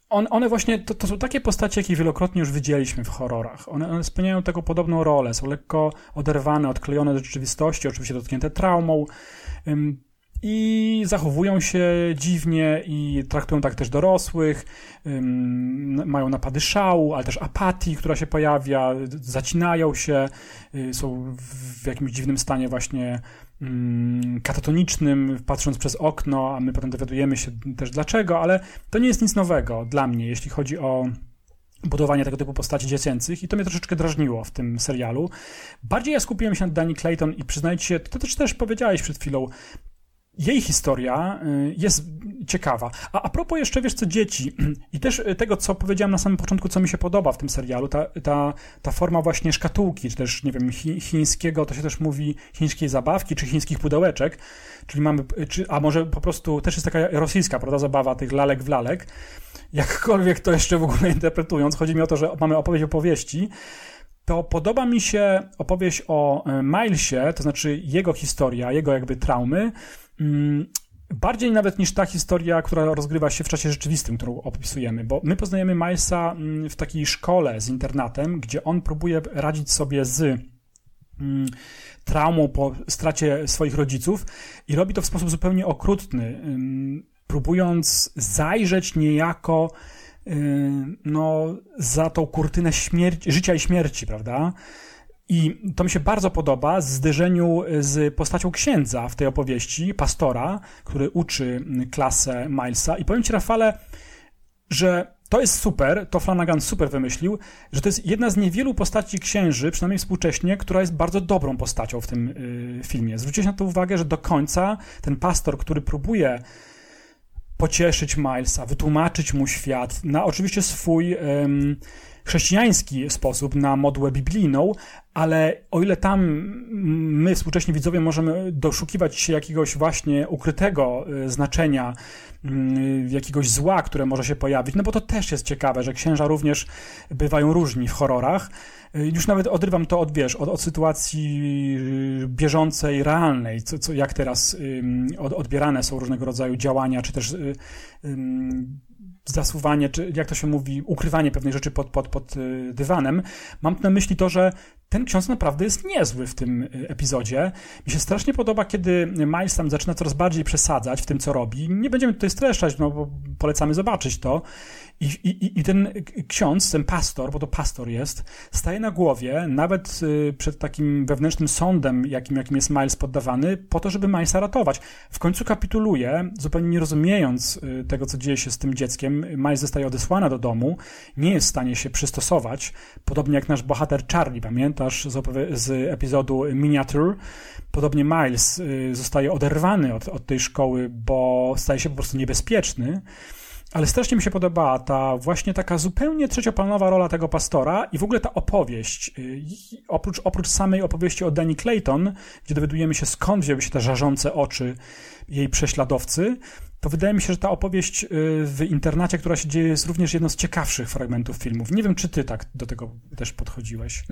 one właśnie, to są takie postacie, jakie wielokrotnie już widzieliśmy w horrorach. One spełniają tego podobną rolę, są lekko oderwane, odklejone od rzeczywistości, oczywiście dotknięte traumą i zachowują się dziwnie i traktują tak też dorosłych, mają napady szału, ale też apatii, która się pojawia, zacinają się, są w jakimś dziwnym stanie właśnie katatonicznym, patrząc przez okno, a my potem dowiadujemy się też dlaczego, ale to nie jest nic nowego dla mnie, jeśli chodzi o budowanie tego typu postaci dziecięcych i to mnie troszeczkę drażniło w tym serialu. Bardziej ja skupiłem się na Dani Clayton i przyznaję ci się, to też powiedziałeś przed chwilą, jej historia jest ciekawa. A propos jeszcze, wiesz co, dzieci i też tego, co powiedziałem na samym początku, co mi się podoba w tym serialu, ta forma właśnie szkatułki, czy też, nie wiem, chińskiego, to się też mówi, chińskiej zabawki, czy chińskich pudełeczek, czyli mamy, a może po prostu też jest taka rosyjska, prawda, zabawa tych lalek w lalek, jakkolwiek to jeszcze w ogóle interpretując, chodzi mi o to, że mamy opowieść opowieści, to podoba mi się opowieść o Milesie, to znaczy jego historia, jego jakby traumy, bardziej nawet niż ta historia, która rozgrywa się w czasie rzeczywistym, którą opisujemy, bo my poznajemy Milesa w takiej szkole z internatem, gdzie on próbuje radzić sobie z traumą po stracie swoich rodziców i robi to w sposób zupełnie okrutny, próbując zajrzeć niejako no, za tą kurtynę życia i śmierci, prawda? I to mi się bardzo podoba w zderzeniu z postacią księdza w tej opowieści, pastora, który uczy klasę Milesa. I powiem ci, Rafale, że to jest super, to Flanagan super wymyślił, że to jest jedna z niewielu postaci księży, przynajmniej współcześnie, która jest bardzo dobrą postacią w tym filmie. Zwróćcie na to uwagę, że do końca ten pastor, który próbuje pocieszyć Milesa, wytłumaczyć mu świat na oczywiście swój chrześcijański sposób, na modłę biblijną, ale o ile tam my, współcześni widzowie, możemy doszukiwać się jakiegoś właśnie ukrytego znaczenia, jakiegoś zła, które może się pojawić, no bo to też jest ciekawe, że księża również bywają różni w horrorach. Już nawet odrywam to od sytuacji bieżącej, realnej, jak teraz odbierane są różnego rodzaju działania, czy też zasuwanie, czy jak to się mówi, ukrywanie pewnej rzeczy pod dywanem. Mam na myśli to, że ten ksiądz naprawdę jest niezły w tym epizodzie. Mi się strasznie podoba, kiedy Miles tam zaczyna coraz bardziej przesadzać w tym, co robi. Nie będziemy tutaj streszczać, no bo polecamy zobaczyć to. I ten ksiądz, ten pastor, bo to pastor jest, staje na głowie, nawet przed takim wewnętrznym sądem, jakim jest Miles poddawany, po to, żeby Milesa ratować. W końcu kapituluje, zupełnie nie rozumiejąc tego, co dzieje się z tym dzieckiem. Miles zostaje odesłana do domu, nie jest w stanie się przystosować, podobnie jak nasz bohater Charlie, pamiętasz z epizodu Miniature. Podobnie Miles zostaje oderwany od tej szkoły, bo staje się po prostu niebezpieczny. ale strasznie mi się podobała ta właśnie taka zupełnie trzecioplanowa rola tego pastora i w ogóle ta opowieść. Oprócz samej opowieści o Danny Clayton, gdzie dowiadujemy się, skąd wzięły się te żarzące oczy jej prześladowcy, to wydaje mi się, że ta opowieść w internacie, która się dzieje, jest również jedną z ciekawszych fragmentów filmów. Nie wiem, czy ty tak do tego też podchodziłeś.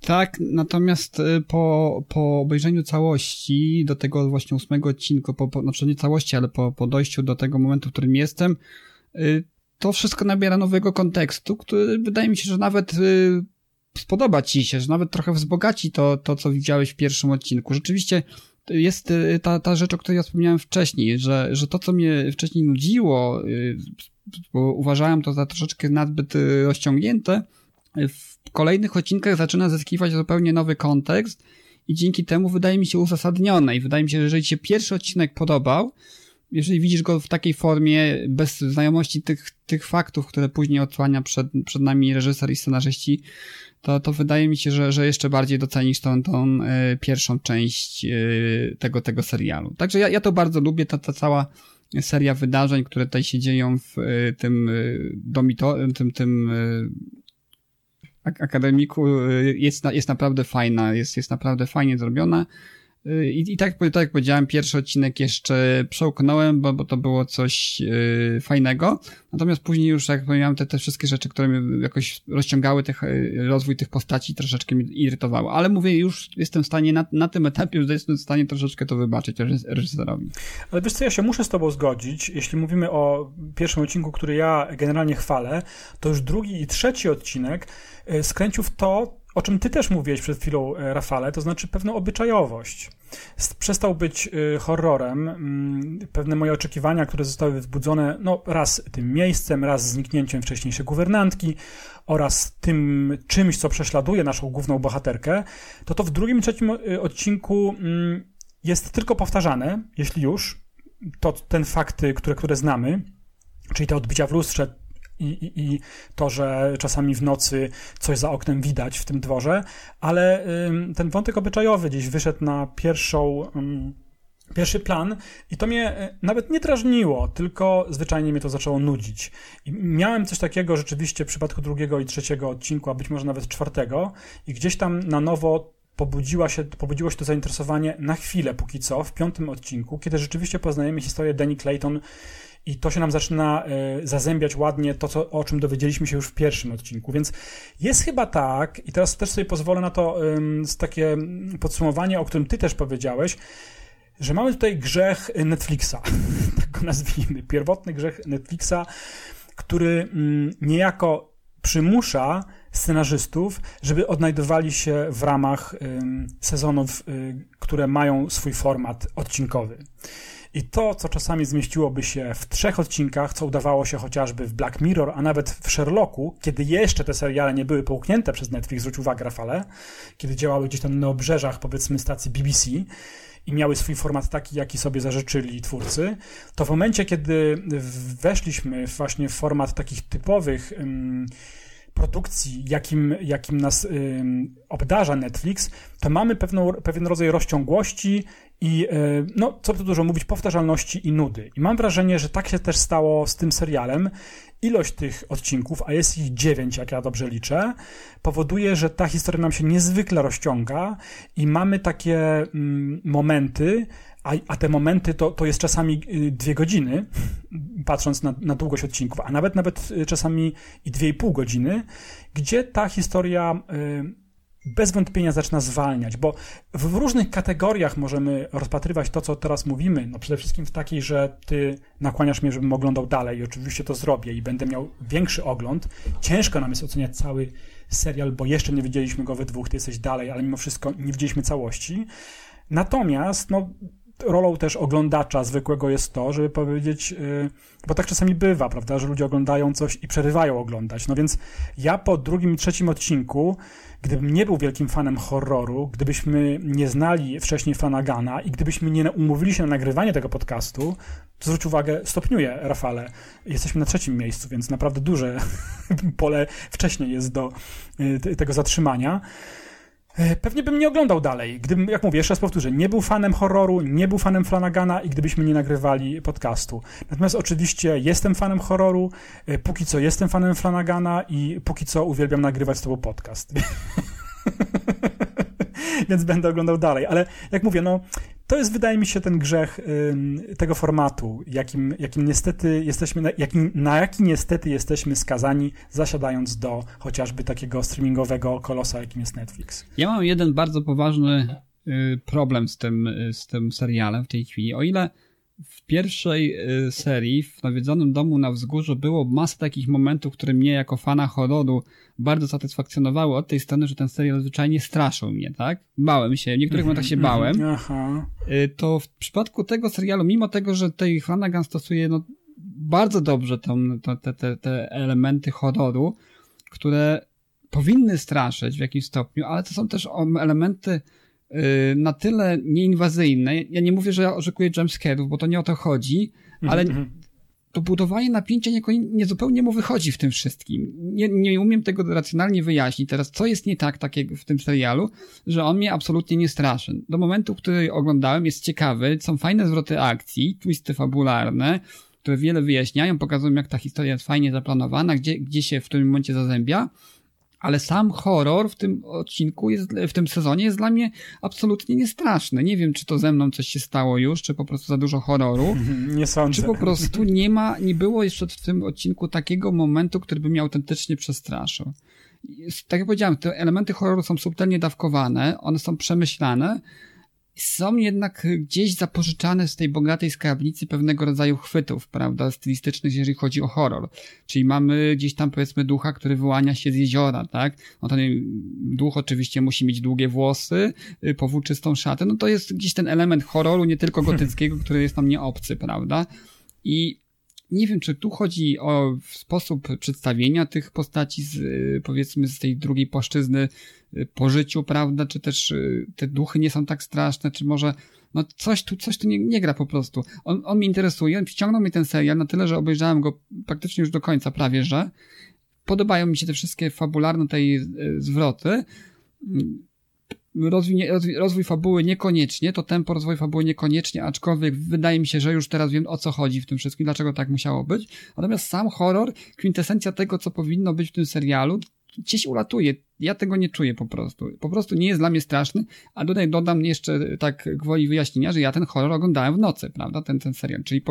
Tak, natomiast po obejrzeniu całości, do tego właśnie 8 odcinka, znaczy nie całości, ale po dojściu do tego momentu, w którym jestem, to wszystko nabiera nowego kontekstu, który wydaje mi się, że nawet spodoba ci się, że nawet trochę wzbogaci to co widziałeś w pierwszym odcinku. Rzeczywiście jest ta rzecz, o której ja wspomniałem wcześniej, że to, co mnie wcześniej nudziło, bo uważałem to za troszeczkę nadbyt rozciągnięte, w kolejnych odcinkach zaczyna zyskiwać zupełnie nowy kontekst i dzięki temu wydaje mi się uzasadnione. I wydaje mi się, że jeżeli się pierwszy odcinek podobał, jeżeli widzisz go w takiej formie, bez znajomości tych faktów, które później odsłania przed nami reżyser i scenarzyści, to wydaje mi się, że jeszcze bardziej docenisz tą pierwszą część tego serialu. Także ja to bardzo lubię, ta cała seria wydarzeń, które tutaj się dzieją w tym akademiku, jest naprawdę fajna, jest naprawdę fajnie zrobiona. I tak jak powiedziałem, pierwszy odcinek jeszcze przełknąłem, bo to było coś fajnego. Natomiast później już, jak powiedziałem, te wszystkie rzeczy, które mnie jakoś rozciągały, rozwój tych postaci troszeczkę mnie irytowały. Ale mówię, już jestem w stanie, na tym etapie już jestem w stanie troszeczkę to wybaczyć reżyserowi. Ale wiesz co, ja się muszę z tobą zgodzić. Jeśli mówimy o pierwszym odcinku, który ja generalnie chwalę, to już drugi i trzeci odcinek skręcił w to, o czym ty też mówiłeś przed chwilą, Rafale, to znaczy pewną obyczajowość. Przestał być horrorem. Pewne moje oczekiwania, które zostały wzbudzone raz tym miejscem, raz zniknięciem wcześniejszej guwernantki oraz tym czymś, co prześladuje naszą główną bohaterkę, to w drugim, trzecim odcinku jest tylko powtarzane, jeśli już, to ten fakty, które znamy, czyli te odbicia w lustrze, i to, że czasami w nocy coś za oknem widać w tym dworze, ale ten wątek obyczajowy gdzieś wyszedł na pierwszy plan i to mnie nawet nie drażniło, tylko zwyczajnie mnie to zaczęło nudzić. I miałem coś takiego rzeczywiście w przypadku drugiego i trzeciego odcinku, a być może nawet czwartego i gdzieś tam na nowo pobudziło się to zainteresowanie na chwilę póki co, w 5 odcinku, kiedy rzeczywiście poznajemy historię Danny Clayton i to się nam zaczyna zazębiać ładnie o czym dowiedzieliśmy się już w pierwszym odcinku. Więc jest chyba tak, i teraz też sobie pozwolę na to takie podsumowanie, o którym ty też powiedziałeś, że mamy tutaj grzech Netflixa, tak go nazwijmy, pierwotny grzech Netflixa, który niejako przymusza scenarzystów, żeby odnajdowali się w ramach sezonów, które mają swój format odcinkowy. I to, co czasami zmieściłoby się w 3 odcinkach, co udawało się chociażby w Black Mirror, a nawet w Sherlocku, kiedy jeszcze te seriale nie były połknięte przez Netflix, zwróć uwagę, Rafale, kiedy działały gdzieś tam na obrzeżach, powiedzmy, stacji BBC i miały swój format taki, jaki sobie zażyczyli twórcy, to w momencie, kiedy weszliśmy właśnie w format takich typowych produkcji, jakim nas obdarza Netflix, to mamy pewien rodzaj rozciągłości i, co tu dużo mówić, powtarzalności i nudy. I mam wrażenie, że tak się też stało z tym serialem. Ilość tych odcinków, a jest ich 9, jak ja dobrze liczę, powoduje, że ta historia nam się niezwykle rozciąga i mamy takie momenty, a te momenty to jest czasami 2 godziny, patrząc na długość odcinków, a nawet czasami i 2,5 godziny, gdzie ta historia bez wątpienia zaczyna zwalniać, bo w różnych kategoriach możemy rozpatrywać to, co teraz mówimy. Przede wszystkim w takiej, że ty nakłaniasz mnie, żebym oglądał dalej i oczywiście to zrobię i będę miał większy ogląd. Ciężko nam jest oceniać cały serial, bo jeszcze nie widzieliśmy go we 2, ty jesteś dalej, ale mimo wszystko nie widzieliśmy całości. Natomiast rolą też oglądacza zwykłego jest to, żeby powiedzieć, bo tak czasami bywa, prawda, że ludzie oglądają coś i przerywają oglądać. Więc ja po drugim i trzecim odcinku, gdybym nie był wielkim fanem horroru, gdybyśmy nie znali wcześniej Flanagana i gdybyśmy nie umówili się na nagrywanie tego podcastu, to zwróć uwagę, stopniuje, Rafale. Jesteśmy na 3 miejscu, więc naprawdę duże pole wcześniej jest do tego zatrzymania. Pewnie bym nie oglądał dalej, gdybym, jak mówię, jeszcze raz powtórzę, nie był fanem horroru, nie był fanem Flanagana i gdybyśmy nie nagrywali podcastu. Natomiast oczywiście jestem fanem horroru, póki co jestem fanem Flanagana i póki co uwielbiam nagrywać z tobą podcast. Więc będę oglądał dalej, ale jak mówię, no to jest, wydaje mi się, ten grzech tego formatu, jakim niestety jesteśmy skazani, zasiadając do chociażby takiego streamingowego kolosa, jakim jest Netflix. Ja mam jeden bardzo poważny problem z tym serialem w tej chwili. O ile w pierwszej serii, w Nawiedzonym Domu na Wzgórzu, było masę takich momentów, które mnie jako fana horroru bardzo satysfakcjonowały od tej strony, że ten serial zwyczajnie straszył mnie, tak? Bałem się, w niektórych momentach się bałem. Aha. To w przypadku tego serialu, mimo tego, że tej Flanagan stosuje no, bardzo dobrze te elementy horroru, które powinny straszyć w jakimś stopniu, ale to są też elementy na tyle nieinwazyjne. Ja nie mówię, że ja oczekuję jumpscare'ów, bo to nie o to chodzi, ale to budowanie napięcia niezupełnie mu wychodzi w tym wszystkim. Nie umiem tego racjonalnie wyjaśnić. Teraz, co jest nie tak takiego w tym serialu, że on mnie absolutnie nie straszy. Do momentu, który oglądałem, jest ciekawy, są fajne zwroty akcji, twisty fabularne, które wiele wyjaśniają, pokazują, jak ta historia jest fajnie zaplanowana, gdzie się w tym momencie zazębia. Ale sam horror w tym odcinku, w tym sezonie jest dla mnie absolutnie niestraszny. Nie wiem, czy to ze mną coś się stało już, czy po prostu za dużo horroru. Nie sądzę. Czy po prostu nie było jeszcze w tym odcinku takiego momentu, który by mnie autentycznie przestraszył. Tak jak powiedziałem, te elementy horroru są subtelnie dawkowane, one są przemyślane, są jednak gdzieś zapożyczane z tej bogatej skarbnicy pewnego rodzaju chwytów, prawda, stylistycznych, jeżeli chodzi o horror. Czyli mamy gdzieś tam, powiedzmy, ducha, który wyłania się z jeziora, tak? No ten duch oczywiście musi mieć długie włosy, powłóczystą szatę. No to jest gdzieś ten element horroru, nie tylko gotyckiego, który jest nam nieobcy, prawda? I nie wiem, czy tu chodzi o sposób przedstawienia tych postaci z tej drugiej płaszczyzny po życiu, prawda, czy też te duchy nie są tak straszne, czy może no coś tu nie gra po prostu. On mnie interesuje, on wciągnął mnie ten serial na tyle, że obejrzałem go praktycznie już do końca prawie, że podobają mi się te wszystkie fabularne tej zwroty. Rozwój fabuły niekoniecznie, to tempo rozwoju fabuły niekoniecznie, aczkolwiek wydaje mi się, że już teraz wiem, o co chodzi w tym wszystkim, dlaczego tak musiało być. Natomiast sam horror, kwintesencja tego, co powinno być w tym serialu, gdzieś ulatuje. Ja tego nie czuję po prostu. Po prostu nie jest dla mnie straszny, a tutaj dodam jeszcze tak gwoli wyjaśnienia, że ja ten horror oglądałem w nocy, prawda, ten serial. Czyli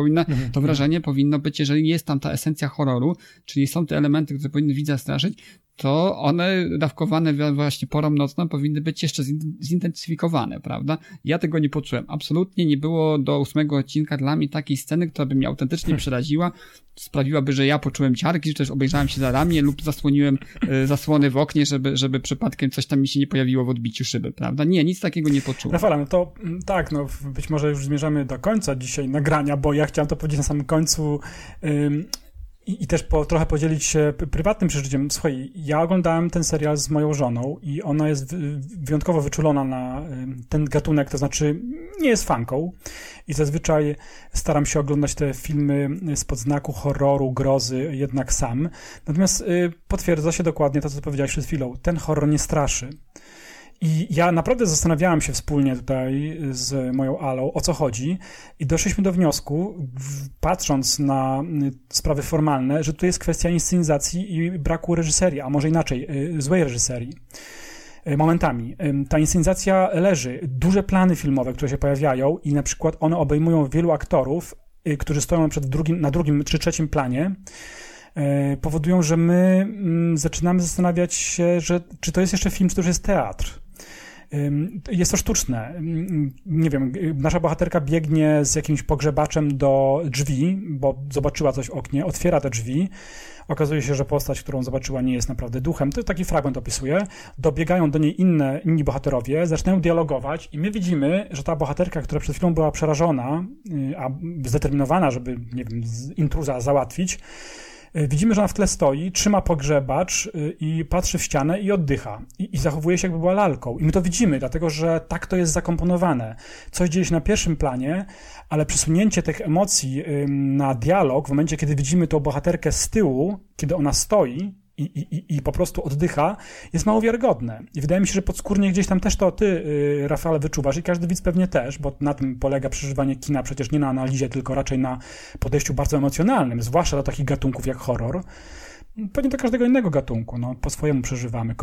to wrażenie powinno być, jeżeli jest tam ta esencja horroru, czyli są te elementy, które powinny widza straszyć, to one dawkowane właśnie porą nocną powinny być jeszcze zintensyfikowane, prawda? Ja tego nie poczułem. Absolutnie nie było do ósmego odcinka dla mnie takiej sceny, która by mnie autentycznie przeraziła, sprawiłaby, że ja poczułem ciarki, czy też obejrzałem się za ramię lub zasłoniłem zasłony w oknie, żeby przypadkiem coś tam mi się nie pojawiło w odbiciu szyby, prawda? Nie, nic takiego nie poczułem. Rafale, no to tak, no być może już zmierzamy do końca dzisiaj nagrania, bo ja chciałem to powiedzieć na samym końcu, i też trochę podzielić się prywatnym przeżyciem. Słuchaj, ja oglądałem ten serial z moją żoną i ona jest wyjątkowo wyczulona na ten gatunek, to znaczy nie jest fanką i zazwyczaj staram się oglądać te filmy spod znaku horroru, grozy jednak sam. Natomiast potwierdza się dokładnie to, co powiedziałeś przed chwilą. Ten horror nie straszy. I ja naprawdę zastanawiałem się wspólnie tutaj z moją Alą, o co chodzi i doszliśmy do wniosku, patrząc na sprawy formalne, że tu jest kwestia inscenizacji i braku reżyserii, a może inaczej, złej reżyserii. Momentami. Ta inscenizacja leży. Duże plany filmowe, które się pojawiają i na przykład one obejmują wielu aktorów, którzy stoją na drugim czy trzecim planie, powodują, że my zaczynamy zastanawiać się, że czy to jest jeszcze film, czy to już jest teatr. Jest to sztuczne. Nie wiem, nasza bohaterka biegnie z jakimś pogrzebaczem do drzwi, bo zobaczyła coś w oknie, otwiera te drzwi. Okazuje się, że postać, którą zobaczyła, nie jest naprawdę duchem. To taki fragment opisuje. Dobiegają do niej inni bohaterowie, zaczynają dialogować i my widzimy, że ta bohaterka, która przed chwilą była przerażona, a zdeterminowana, żeby, nie wiem, intruza załatwić, widzimy, że ona w tle stoi, trzyma pogrzebacz i patrzy w ścianę i oddycha. I zachowuje się, jakby była lalką. I my to widzimy, dlatego że tak to jest zakomponowane. Coś dzieje się na pierwszym planie, ale przesunięcie tych emocji na dialog, w momencie, kiedy widzimy tą bohaterkę z tyłu, kiedy ona stoi, i po prostu oddycha, jest mało wiarygodne. I wydaje mi się, że podskórnie gdzieś tam też to ty, Rafale, wyczuwasz i każdy widz pewnie też, bo na tym polega przeżywanie kina, przecież nie na analizie, tylko raczej na podejściu bardzo emocjonalnym, zwłaszcza do takich gatunków jak horror. Pewnie do każdego innego gatunku, no, po swojemu przeżywamy.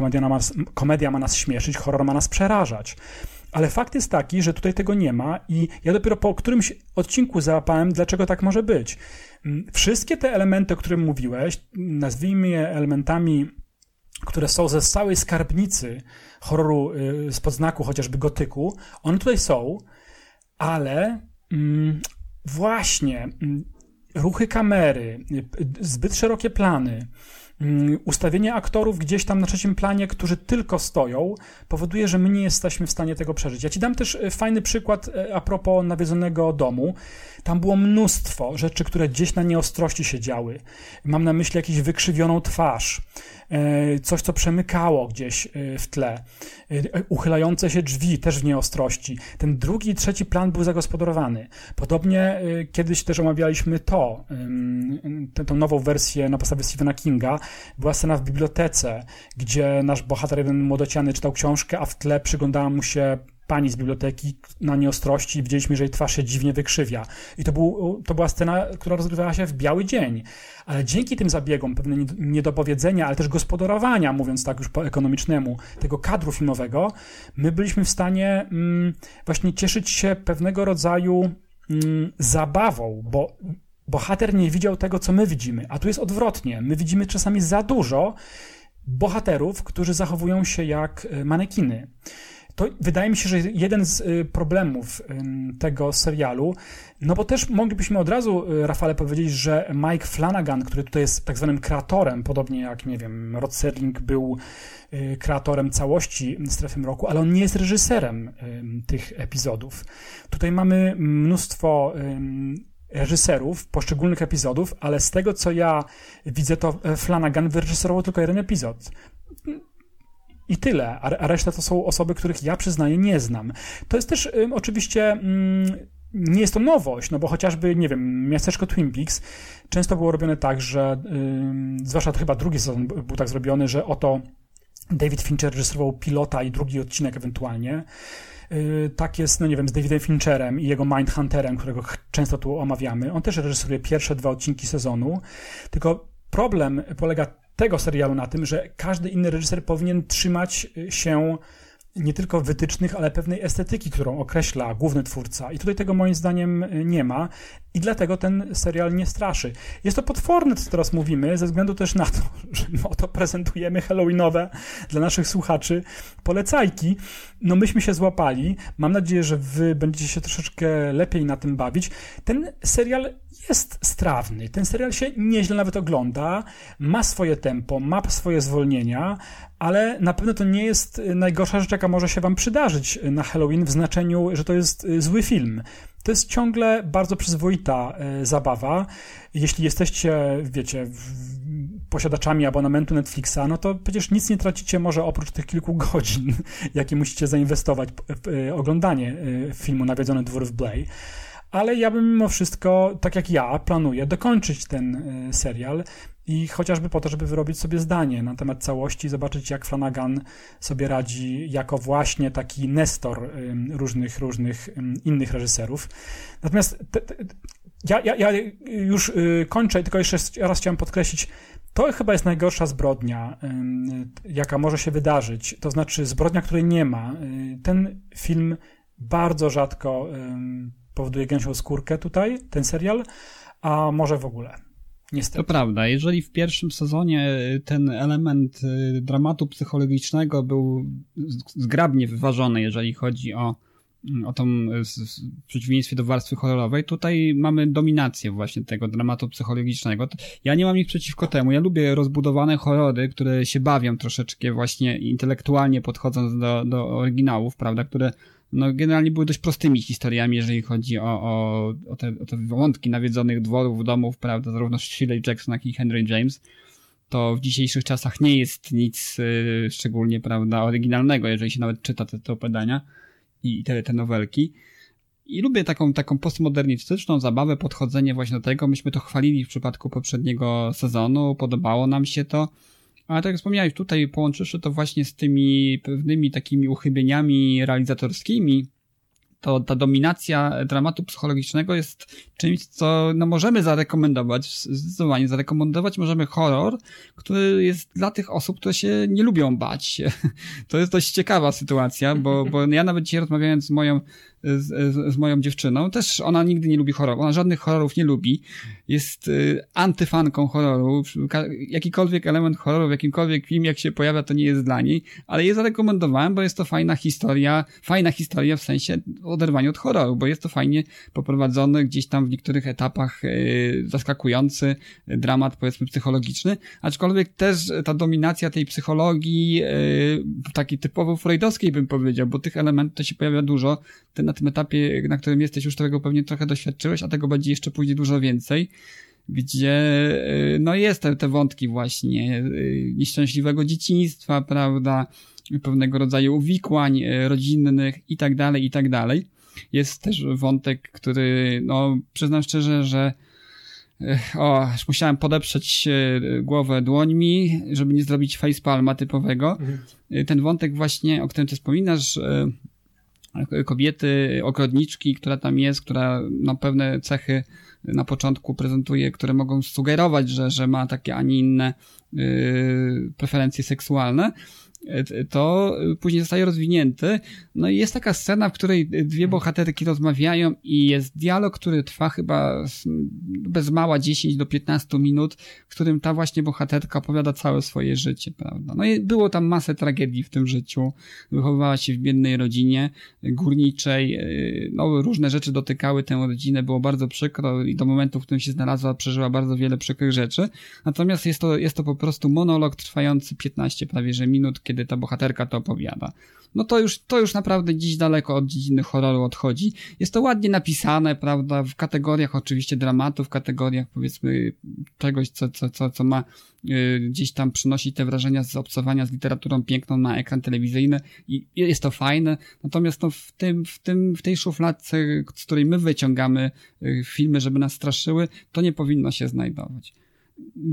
Komedia ma nas śmieszyć, horror ma nas przerażać. Ale fakt jest taki, że tutaj tego nie ma i ja dopiero po którymś odcinku załapałem, dlaczego tak może być. Wszystkie te elementy, o których mówiłeś, nazwijmy je elementami, które są ze całej skarbnicy horroru, spod znaku chociażby gotyku, one tutaj są, ale właśnie ruchy kamery, zbyt szerokie plany, ustawienie aktorów gdzieś tam na trzecim planie, którzy tylko stoją, powoduje, że my nie jesteśmy w stanie tego przeżyć. Ja ci dam też fajny przykład a propos Nawiedzonego domu. Tam było mnóstwo rzeczy, które gdzieś na nieostrości się działy. Mam na myśli jakąś wykrzywioną twarz, coś, co przemykało gdzieś w tle, uchylające się drzwi też w nieostrości. Ten drugi i trzeci plan był zagospodarowany. Podobnie kiedyś też omawialiśmy tę nową wersję na podstawie Stephena Kinga. Była scena w bibliotece, gdzie nasz bohater, jeden młodociany, czytał książkę, a w tle przyglądała mu się pani z biblioteki na nieostrości i widzieliśmy, że jej twarz się dziwnie wykrzywia. I to była scena, która rozgrywała się w biały dzień. Ale dzięki tym zabiegom, pewne niedopowiedzenia, ale też gospodarowania, mówiąc tak już po ekonomicznemu, tego kadru filmowego, my byliśmy w stanie właśnie cieszyć się pewnego rodzaju zabawą, bo bohater nie widział tego, co my widzimy. A tu jest odwrotnie. My widzimy czasami za dużo bohaterów, którzy zachowują się jak manekiny. To wydaje mi się, że jeden z problemów tego serialu, no bo też moglibyśmy od razu, Rafale, powiedzieć, że Mike Flanagan, który tutaj jest tak zwanym kreatorem, podobnie jak, nie wiem, Rod Serling był kreatorem całości Strefy Mroku, ale on nie jest reżyserem tych epizodów. Tutaj mamy mnóstwo reżyserów poszczególnych epizodów, ale z tego, co ja widzę, to Flanagan wyreżyserował tylko jeden epizod. I tyle, a reszta to są osoby, których ja, przyznaję, nie znam. To jest też oczywiście, nie jest to nowość, no bo chociażby, nie wiem, miasteczko Twin Peaks często było robione tak, że, zwłaszcza chyba drugi sezon był tak zrobiony, że oto David Fincher reżyserował pilota i drugi odcinek ewentualnie. Tak jest, no nie wiem, z Davidem Fincherem i jego Mindhunterem, którego często tu omawiamy. On też reżyseruje pierwsze 2 odcinki sezonu, tylko problem polega tego serialu na tym, że każdy inny reżyser powinien trzymać się nie tylko wytycznych, ale pewnej estetyki, którą określa główny twórca. I tutaj tego moim zdaniem nie ma i dlatego ten serial nie straszy. Jest to potworne, co teraz mówimy, ze względu też na to, że oto prezentujemy halloweenowe dla naszych słuchaczy polecajki. No myśmy się złapali. Mam nadzieję, że wy będziecie się troszeczkę lepiej na tym bawić. Ten serial jest strawny. Ten serial się nieźle nawet ogląda. Ma swoje tempo, ma swoje zwolnienia, ale na pewno to nie jest najgorsza rzecz, jaka może się wam przydarzyć na Halloween w znaczeniu, że to jest zły film. To jest ciągle bardzo przyzwoita zabawa. Jeśli jesteście, wiecie, posiadaczami abonamentu Netflixa, no to przecież nic nie tracicie może oprócz tych kilku godzin, jakie musicie zainwestować w oglądanie filmu Nawiedzony Dwór w Bly. Ale ja bym mimo wszystko, tak jak ja, planuję dokończyć ten serial i chociażby po to, żeby wyrobić sobie zdanie na temat całości i zobaczyć, jak Flanagan sobie radzi jako właśnie taki nestor różnych innych reżyserów. Natomiast ja już kończę, tylko jeszcze raz chciałem podkreślić, to chyba jest najgorsza zbrodnia, jaka może się wydarzyć, to znaczy zbrodnia, której nie ma. Ten film bardzo rzadko powoduje gęsią skórkę tutaj, ten serial, a może w ogóle. Niestety. To prawda, jeżeli w pierwszym sezonie ten element dramatu psychologicznego był zgrabnie wyważony, jeżeli chodzi o tą, w przeciwieństwie do warstwy horrorowej, tutaj mamy dominację właśnie tego dramatu psychologicznego. Ja nie mam nic przeciwko temu, ja lubię rozbudowane horrory, które się bawią troszeczkę właśnie intelektualnie, podchodząc do oryginałów, prawda, które no generalnie były dość prostymi historiami, jeżeli chodzi o te wątki nawiedzonych dworów, domów, prawda, zarówno Shirley Jackson, jak i Henry James. To w dzisiejszych czasach nie jest nic szczególnie, prawda, oryginalnego, jeżeli się nawet czyta te opowiadania i te nowelki. I lubię taką postmodernistyczną zabawę, podchodzenie właśnie do tego. Myśmy to chwalili w przypadku poprzedniego sezonu, podobało nam się to. Ale tak jak wspomniałeś, tutaj połączysz to właśnie z tymi pewnymi takimi uchybieniami realizatorskimi, to ta dominacja dramatu psychologicznego jest czymś, co no, możemy zarekomendować, zdecydowanie zarekomendować możemy horror, który jest dla tych osób, które się nie lubią bać. To jest dość ciekawa sytuacja, bo ja nawet dzisiaj rozmawiając z moją dziewczyną, też ona nigdy nie lubi horroru, ona żadnych horrorów nie lubi, jest antyfanką horroru, jakikolwiek element horroru w jakimkolwiek filmie, jak się pojawia, to nie jest dla niej, ale jej zarekomendowałem, bo jest to fajna historia w sensie oderwania od horroru, bo jest to fajnie poprowadzony, gdzieś tam w niektórych etapach zaskakujący dramat, powiedzmy, psychologiczny, aczkolwiek też ta dominacja tej psychologii takiej typowo freudowskiej, bym powiedział, bo tych elementów to się pojawia dużo, ten na tym etapie, na którym jesteś, już tego pewnie trochę doświadczyłeś, a tego będzie jeszcze później dużo więcej, gdzie no jest te wątki właśnie nieszczęśliwego dzieciństwa, prawda, pewnego rodzaju uwikłań rodzinnych i tak dalej. Jest też wątek, który no przyznam szczerze, że aż musiałem podeprzeć głowę dłońmi, żeby nie zrobić facepalma typowego. Ten wątek właśnie, o którym ty wspominasz, kobiety, ogrodniczki, która tam jest, która no, pewne cechy na początku prezentuje, które mogą sugerować, że ma takie, a nie inne preferencje seksualne, to później zostaje rozwinięty. No i jest taka scena, w której dwie bohaterki rozmawiają i jest dialog, który trwa chyba bez mała 10 do 15 minut, w którym ta właśnie bohaterka opowiada całe swoje życie, prawda? No i było tam masę tragedii w tym życiu. Wychowywała się w biednej rodzinie górniczej. No, różne rzeczy dotykały tę rodzinę, było bardzo przykro i do momentu, w którym się znalazła, przeżyła bardzo wiele przykrych rzeczy. Natomiast jest to po prostu monolog trwający 15 prawie że minut, kiedy ta bohaterka to opowiada. No to już naprawdę dziś daleko od dziedziny horroru odchodzi. Jest to ładnie napisane, prawda, w kategoriach oczywiście dramatu, w kategoriach powiedzmy czegoś, co ma gdzieś tam przynosić te wrażenia z obcowania z literaturą piękną na ekran telewizyjny i jest to fajne. Natomiast no w tej szufladce, z której my wyciągamy filmy, żeby nas straszyły, to nie powinno się znajdować.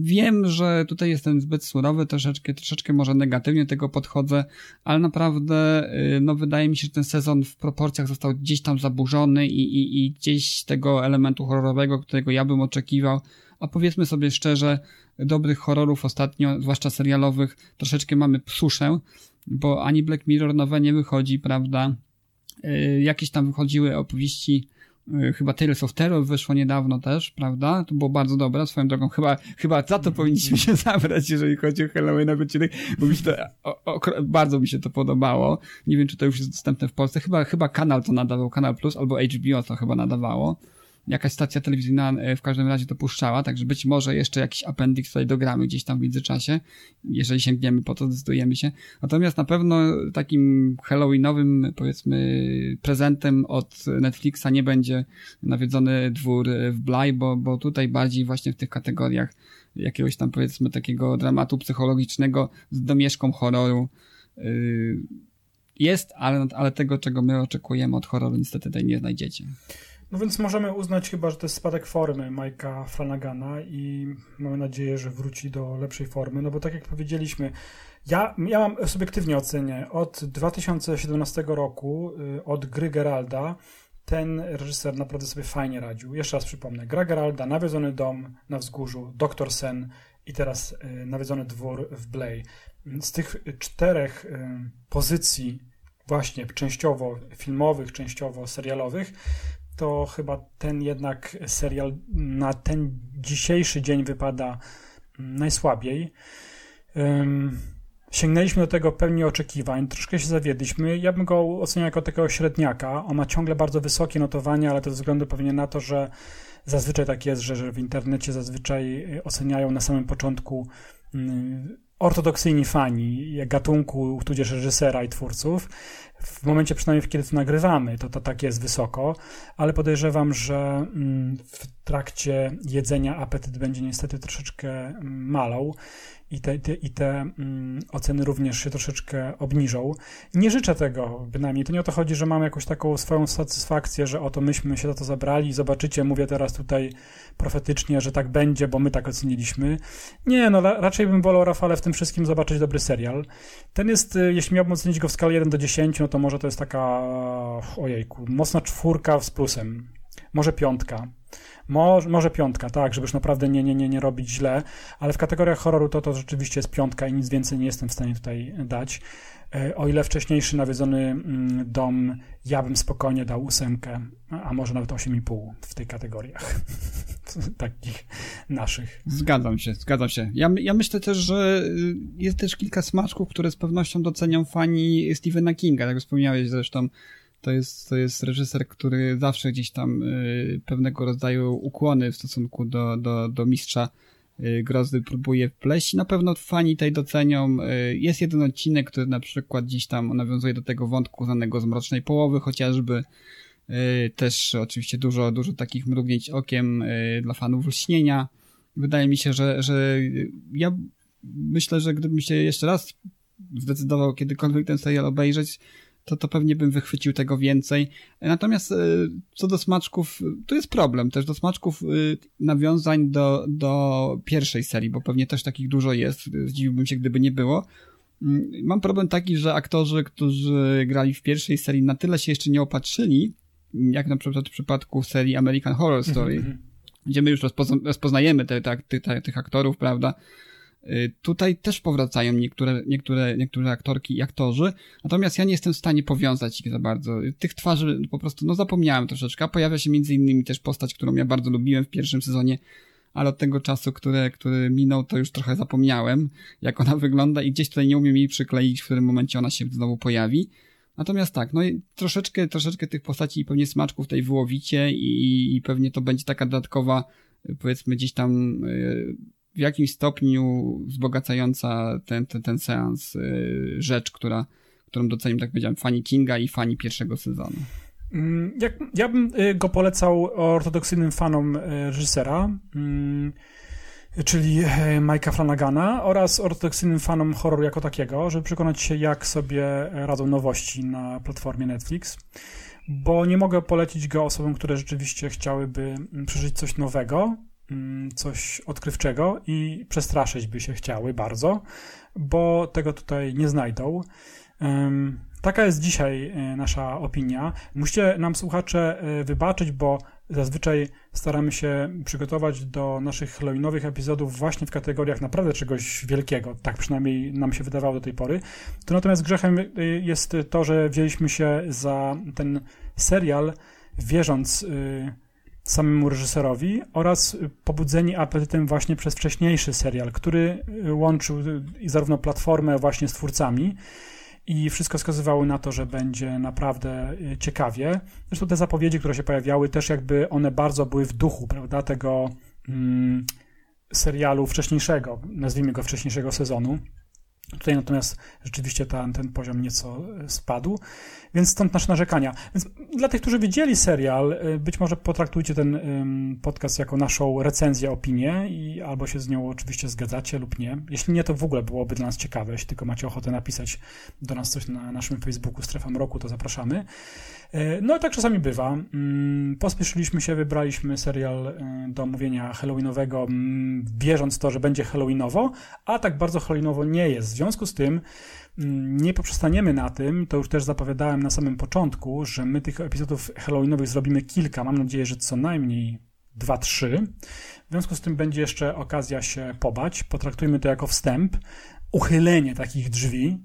Wiem, że tutaj jestem zbyt surowy, troszeczkę może negatywnie do tego podchodzę, ale naprawdę no wydaje mi się, że ten sezon w proporcjach został gdzieś tam zaburzony i gdzieś tego elementu horrorowego, którego ja bym oczekiwał, a powiedzmy sobie szczerze, dobrych horrorów ostatnio, zwłaszcza serialowych, troszeczkę mamy suszę, bo ani Black Mirror nowe nie wychodzi, prawda, jakieś tam wychodziły opowieści, chyba Tales of Terror wyszło niedawno też, prawda? To było bardzo dobre, swoją drogą. Chyba za to powinniśmy się zabrać, jeżeli chodzi o Halloween odcinek, bo mi się to, bardzo mi się to podobało. Nie wiem, czy to już jest dostępne w Polsce. Chyba kanał to nadawał, Kanal Plus albo HBO to chyba nadawało. Jakaś stacja telewizyjna w każdym razie to puszczała, także być może jeszcze jakiś appendix tutaj dogramy gdzieś tam w międzyczasie. Jeżeli sięgniemy po to, zdecydujemy się. Natomiast na pewno takim halloweenowym, powiedzmy, prezentem od Netflixa nie będzie Nawiedzony Dwór w Bly, bo tutaj bardziej właśnie w tych kategoriach jakiegoś tam, powiedzmy, takiego dramatu psychologicznego z domieszką horroru jest, ale tego, czego my oczekujemy od horroru, niestety tutaj nie znajdziecie. No więc możemy uznać chyba, że to jest spadek formy Mike'a Flanagana i mamy nadzieję, że wróci do lepszej formy, no bo tak jak powiedzieliśmy, ja mam subiektywnie ocenię, od 2017 roku, od Gry Geralda, ten reżyser naprawdę sobie fajnie radził. Jeszcze raz przypomnę, Gra Geralda, Nawiedzony Dom na Wzgórzu, Doktor Sen i teraz Nawiedzony Dwór w Bly. Z tych 4 pozycji właśnie częściowo filmowych, częściowo serialowych, to chyba ten jednak serial na ten dzisiejszy dzień wypada najsłabiej. Sięgnęliśmy do tego pełni oczekiwań, troszkę się zawiedliśmy. Ja bym go oceniał jako takiego średniaka. On ma ciągle bardzo wysokie notowania, ale to ze względu pewnie na to, że zazwyczaj tak jest, że w internecie zazwyczaj oceniają na samym początku ortodoksyjni fani gatunku, tudzież reżysera i twórców. W momencie przynajmniej, kiedy to nagrywamy, to tak jest wysoko, ale podejrzewam, że w trakcie jedzenia apetyt będzie niestety troszeczkę malał i te oceny również się troszeczkę obniżą. Nie życzę tego, bynajmniej. To nie o to chodzi, że mam jakąś taką swoją satysfakcję, że oto myśmy się za to zabrali, zobaczycie, mówię teraz tutaj profetycznie, że tak będzie, bo my tak oceniliśmy. Nie, no raczej bym wolał, Rafale, w tym wszystkim zobaczyć dobry serial. Ten jest, jeśli miałbym ocenić go w skali 1 do 10, no to może to jest taka, ojejku, mocna 4 z plusem. Może 5. Może 5, tak, żeby już naprawdę nie robić źle, ale w kategoriach horroru to rzeczywiście jest 5 i nic więcej nie jestem w stanie tutaj dać. O ile wcześniejszy Nawiedzony Dom, ja bym spokojnie dał 8, a może nawet 8,5 w tych kategoriach takich naszych. Zgadzam się. Ja myślę też, że jest też kilka smaczków, które z pewnością docenią fani Stephena Kinga, jak wspomniałeś zresztą. To jest reżyser, który zawsze gdzieś tam pewnego rodzaju ukłony w stosunku do mistrza grozy próbuje wpleść. Na pewno fani tej docenią. Jest jeden odcinek, który na przykład gdzieś tam nawiązuje do tego wątku znanego z Mrocznej Połowy chociażby. Też oczywiście dużo takich mrugnięć okiem dla fanów Lśnienia. Wydaje mi się, że ja myślę, że gdybym się jeszcze raz zdecydował kiedykolwiek ten serial obejrzeć, to pewnie bym wychwycił tego więcej. Natomiast co do smaczków, tu jest problem też do smaczków nawiązań do pierwszej serii, bo pewnie też takich dużo jest, zdziwiłbym się, gdyby nie było. Mam problem taki, że aktorzy, którzy grali w pierwszej serii, na tyle się jeszcze nie opatrzyli, jak na przykład w przypadku serii American Horror Story, gdzie my już rozpoznajemy tych aktorów, prawda? Tutaj też powracają niektóre aktorki i aktorzy, natomiast ja nie jestem w stanie powiązać ich za bardzo. Tych twarzy po prostu zapomniałem troszeczkę. Pojawia się między innymi też postać, którą ja bardzo lubiłem w pierwszym sezonie, ale od tego czasu, który minął, to już trochę zapomniałem, jak ona wygląda i gdzieś tutaj nie umiem jej przykleić, w którym momencie ona się znowu pojawi. Natomiast tak, no i troszeczkę tych postaci i pewnie smaczków tutaj wyłowicie i pewnie to będzie taka dodatkowa, powiedzmy gdzieś tam... w jakimś stopniu wzbogacająca ten seans rzecz, którą docenią, tak powiedziałem, fani Kinga i fani pierwszego sezonu. Ja bym go polecał ortodoksyjnym fanom reżysera, czyli Mike'a Flanagana, oraz ortodoksyjnym fanom horroru jako takiego, żeby przekonać się, jak sobie radzą nowości na platformie Netflix, bo nie mogę polecić go osobom, które rzeczywiście chciałyby przeżyć coś nowego, coś odkrywczego i przestraszyć by się chciały bardzo, bo tego tutaj nie znajdą. Taka jest dzisiaj nasza opinia. Musicie nam, słuchacze, wybaczyć, bo zazwyczaj staramy się przygotować do naszych Halloweenowych epizodów właśnie w kategoriach naprawdę czegoś wielkiego, tak przynajmniej nam się wydawało do tej pory. To natomiast grzechem jest to, że wzięliśmy się za ten serial, wierząc samemu reżyserowi oraz pobudzeni apetytem właśnie przez wcześniejszy serial, który łączył zarówno platformę właśnie z twórcami i wszystko wskazywało na to, że będzie naprawdę ciekawie. Zresztą te zapowiedzi, które się pojawiały, też jakby one bardzo były w duchu, prawda, tego serialu wcześniejszego, nazwijmy go wcześniejszego sezonu. Tutaj natomiast rzeczywiście ten poziom nieco spadł, więc stąd nasze narzekania. Więc dla tych, którzy widzieli serial, być może potraktujcie ten podcast jako naszą recenzję, opinię i albo się z nią oczywiście zgadzacie lub nie. Jeśli nie, to w ogóle byłoby dla nas ciekawe. Jeśli tylko macie ochotę napisać do nas coś na naszym Facebooku Strefa Mroku, to zapraszamy. No i tak czasami bywa. Pospieszyliśmy się, wybraliśmy serial do omówienia Halloweenowego, wierząc to, że będzie Halloweenowo, a tak bardzo Halloweenowo nie jest. W związku z tym nie poprzestaniemy na tym, to już też zapowiadałem na samym początku, że my tych epizodów Halloweenowych zrobimy kilka, mam nadzieję, że co najmniej 2-3. W związku z tym będzie jeszcze okazja się pobać. Potraktujmy to jako wstęp, uchylenie takich drzwi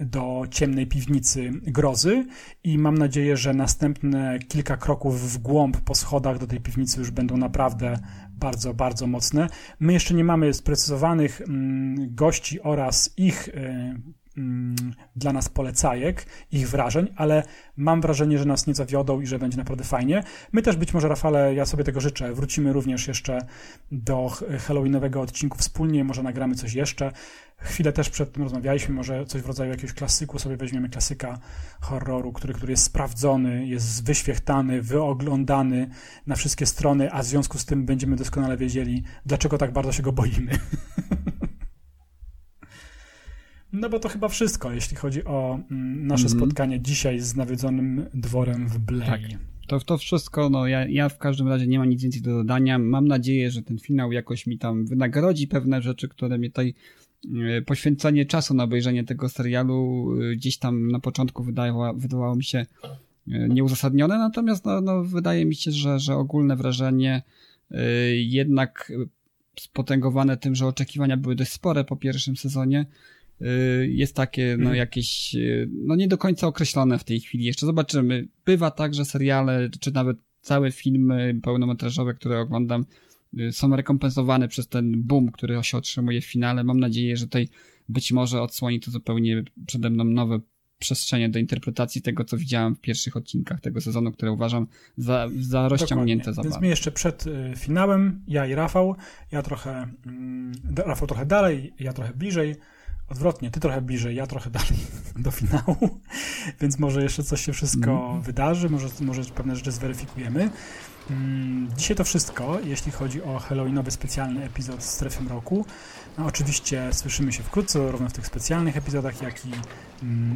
do ciemnej piwnicy grozy i mam nadzieję, że następne kilka kroków w głąb po schodach do tej piwnicy już będą naprawdę bardzo, bardzo mocne. My jeszcze nie mamy sprecyzowanych gości oraz ich dla nas polecajek, ich wrażeń, ale mam wrażenie, że nas nie zawiodą i że będzie naprawdę fajnie. My też być może, Rafale, ja sobie tego życzę, wrócimy również jeszcze do Halloweenowego odcinku wspólnie, może nagramy coś jeszcze. Chwilę też przed tym rozmawialiśmy, może coś w rodzaju jakiegoś klasyku, sobie weźmiemy klasyka horroru, który jest sprawdzony, jest wyświechtany, wyoglądany na wszystkie strony, a w związku z tym będziemy doskonale wiedzieli, dlaczego tak bardzo się go boimy. No bo to chyba wszystko, jeśli chodzi o nasze spotkanie dzisiaj z Nawiedzonym Dworem w Bly. Tak. To wszystko, no ja w każdym razie nie mam nic więcej do dodania. Mam nadzieję, że ten finał jakoś mi tam wynagrodzi pewne rzeczy, które mnie tutaj poświęcenie czasu na obejrzenie tego serialu gdzieś tam na początku wydawało mi się nieuzasadnione, natomiast no, wydaje mi się, że ogólne wrażenie jednak spotęgowane tym, że oczekiwania były dość spore po pierwszym sezonie, jest takie no jakieś no nie do końca określone w tej chwili. Jeszcze zobaczymy. Bywa tak, że seriale czy nawet całe filmy pełnometrażowe, które oglądam, są rekompensowane przez ten boom, który się otrzymuje w finale. Mam nadzieję, że tutaj być może odsłoni to zupełnie przede mną nowe przestrzenie do interpretacji tego, co widziałem w pierwszych odcinkach tego sezonu, które uważam za rozciągnięte za bardzo. Więc my jeszcze przed finałem, ja i Rafał, Rafał trochę dalej, ja trochę bliżej, odwrotnie, ty trochę bliżej, ja trochę dalej do finału, więc może jeszcze coś się wszystko wydarzy, może pewne rzeczy zweryfikujemy. Dzisiaj to wszystko, jeśli chodzi o Halloweenowy specjalny epizod Strefy Mroku. No, oczywiście słyszymy się wkrótce, zarówno w tych specjalnych epizodach, jak i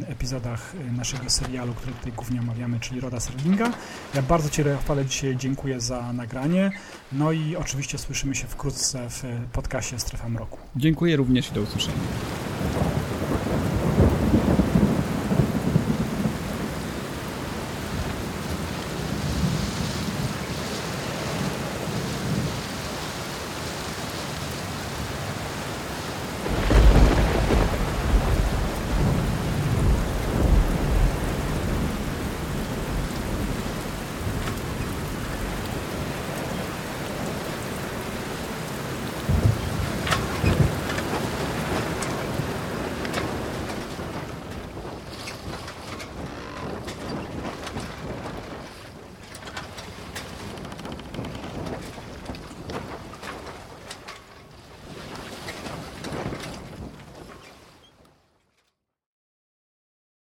epizodach naszego serialu, który tutaj głównie omawiamy, czyli Roda Serlinga. Ja bardzo Ci, Rafale, dzisiaj dziękuję za nagranie. No i oczywiście słyszymy się wkrótce w podcaście Strefa Mroku. Dziękuję również i do usłyszenia.